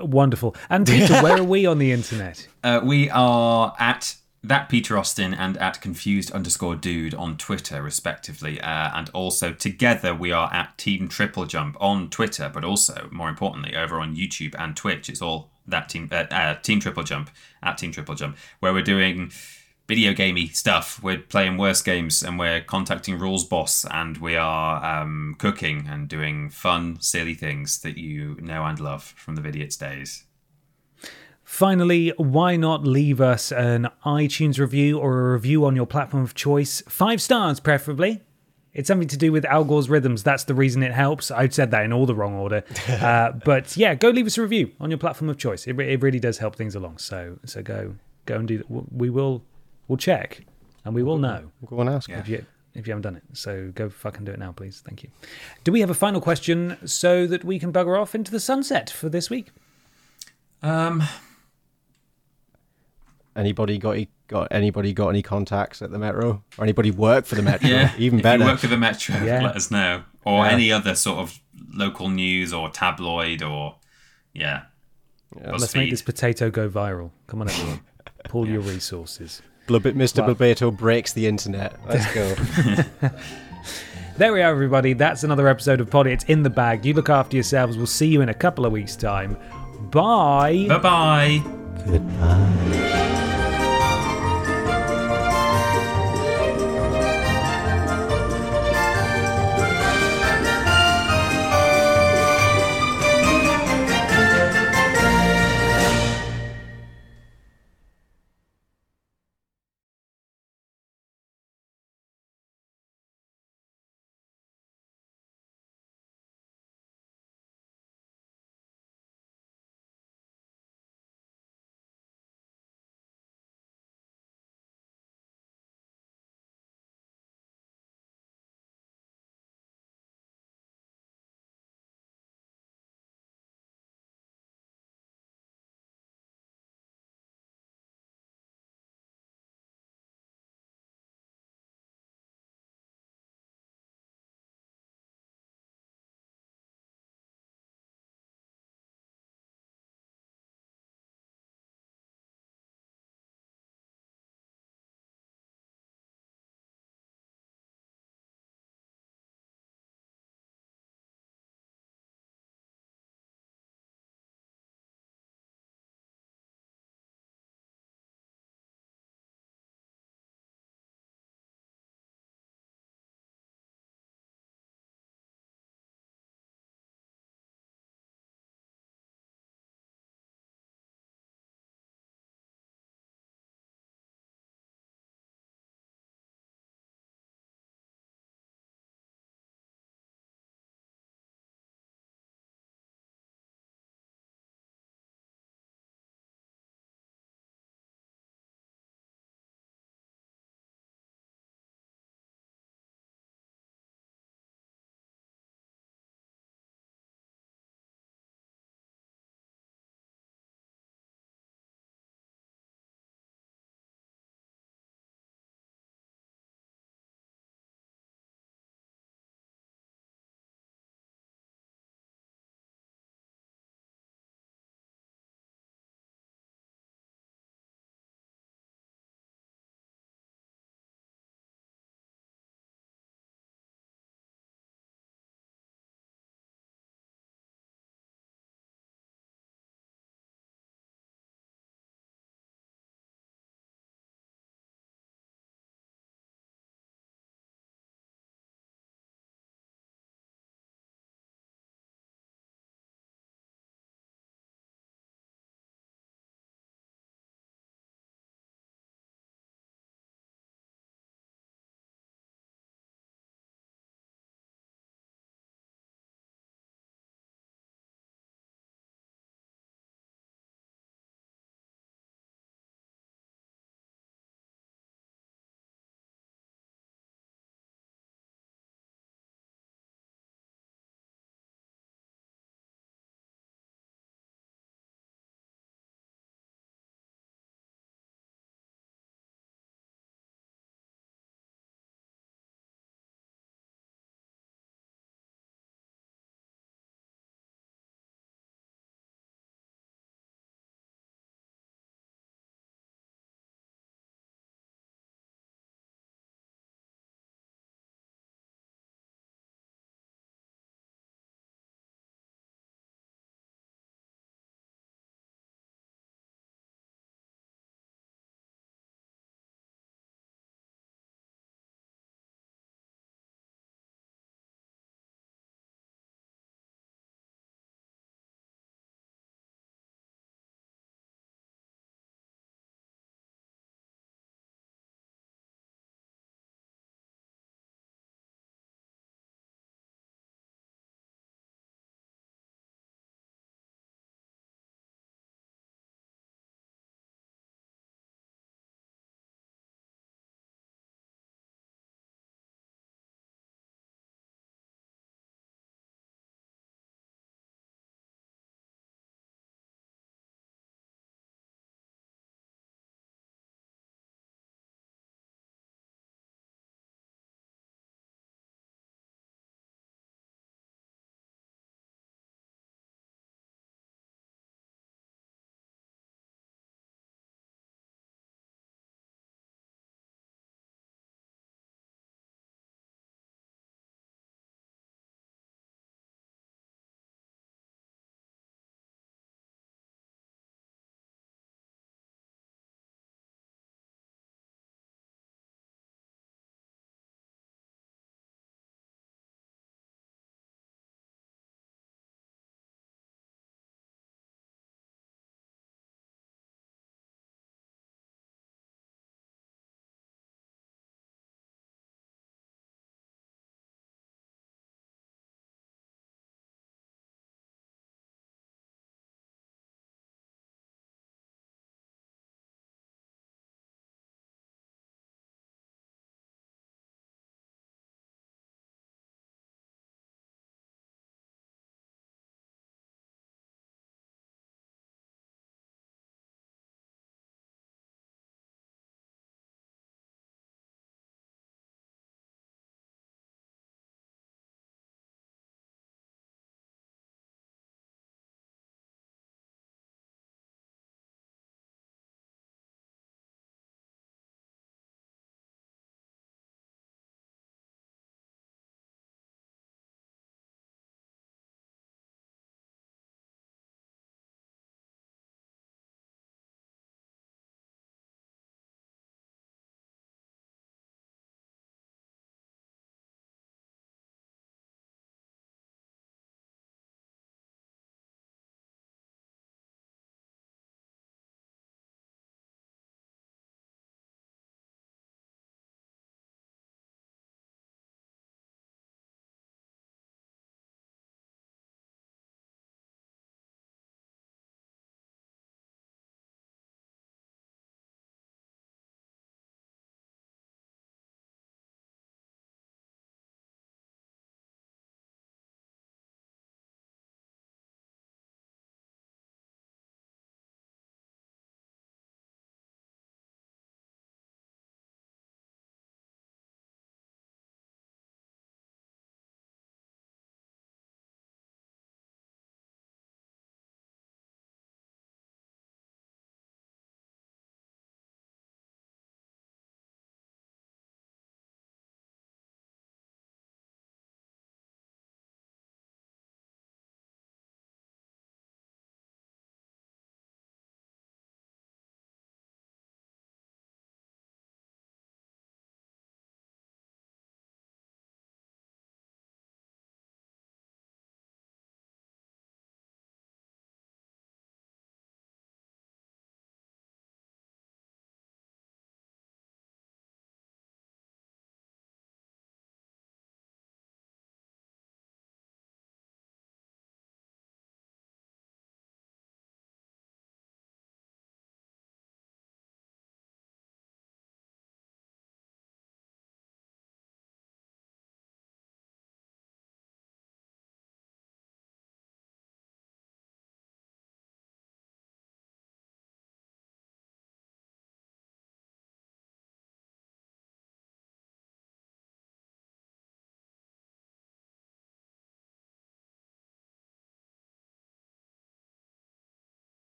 wonderful. And Peter, where are we on the internet? Uh, we are at that Peter Austin and at confused underscore dude on Twitter, respectively. Uh, and also together we are at Team Triple Jump on Twitter, but also, more importantly, over on YouTube and Twitch. It's all that team, uh, uh, Team Triple Jump, at Team Triple Jump, where we're doing video gamey stuff. We're playing worse games and we're contacting Rules Boss and we are um, cooking and doing fun, silly things that you know and love from the Vidiot's days. Finally, why not leave us an iTunes review or a review on your platform of choice? Five stars, preferably. It's something to do with Al Gore's rhythms. That's the reason it helps. I've said that in all the wrong order. Uh, but yeah, go leave us a review on your platform of choice. It, re- it really does help things along. So so go go and do that. We will... We'll check, and we will know. We'll go and ask if you if you haven't done it. So go fucking do it now, please. Thank you. Do we have a final question so that we can bugger off into the sunset for this week? Um, anybody got got anybody got any contacts at the Metro, or anybody work for the Metro? Yeah, even better. If you work for the Metro, yeah. Let us know, or yeah. any other sort of local news or tabloid or yeah. yeah. Let's make this potato go viral. Come on, everyone, pull yeah. your resources. Mister Wow. Blobberto breaks the internet. Let's go. There we are, everybody. That's another episode of Poddy. It's in the bag. You look after yourselves. We'll see you in a couple of weeks' time. Bye. Bye-bye. Goodbye.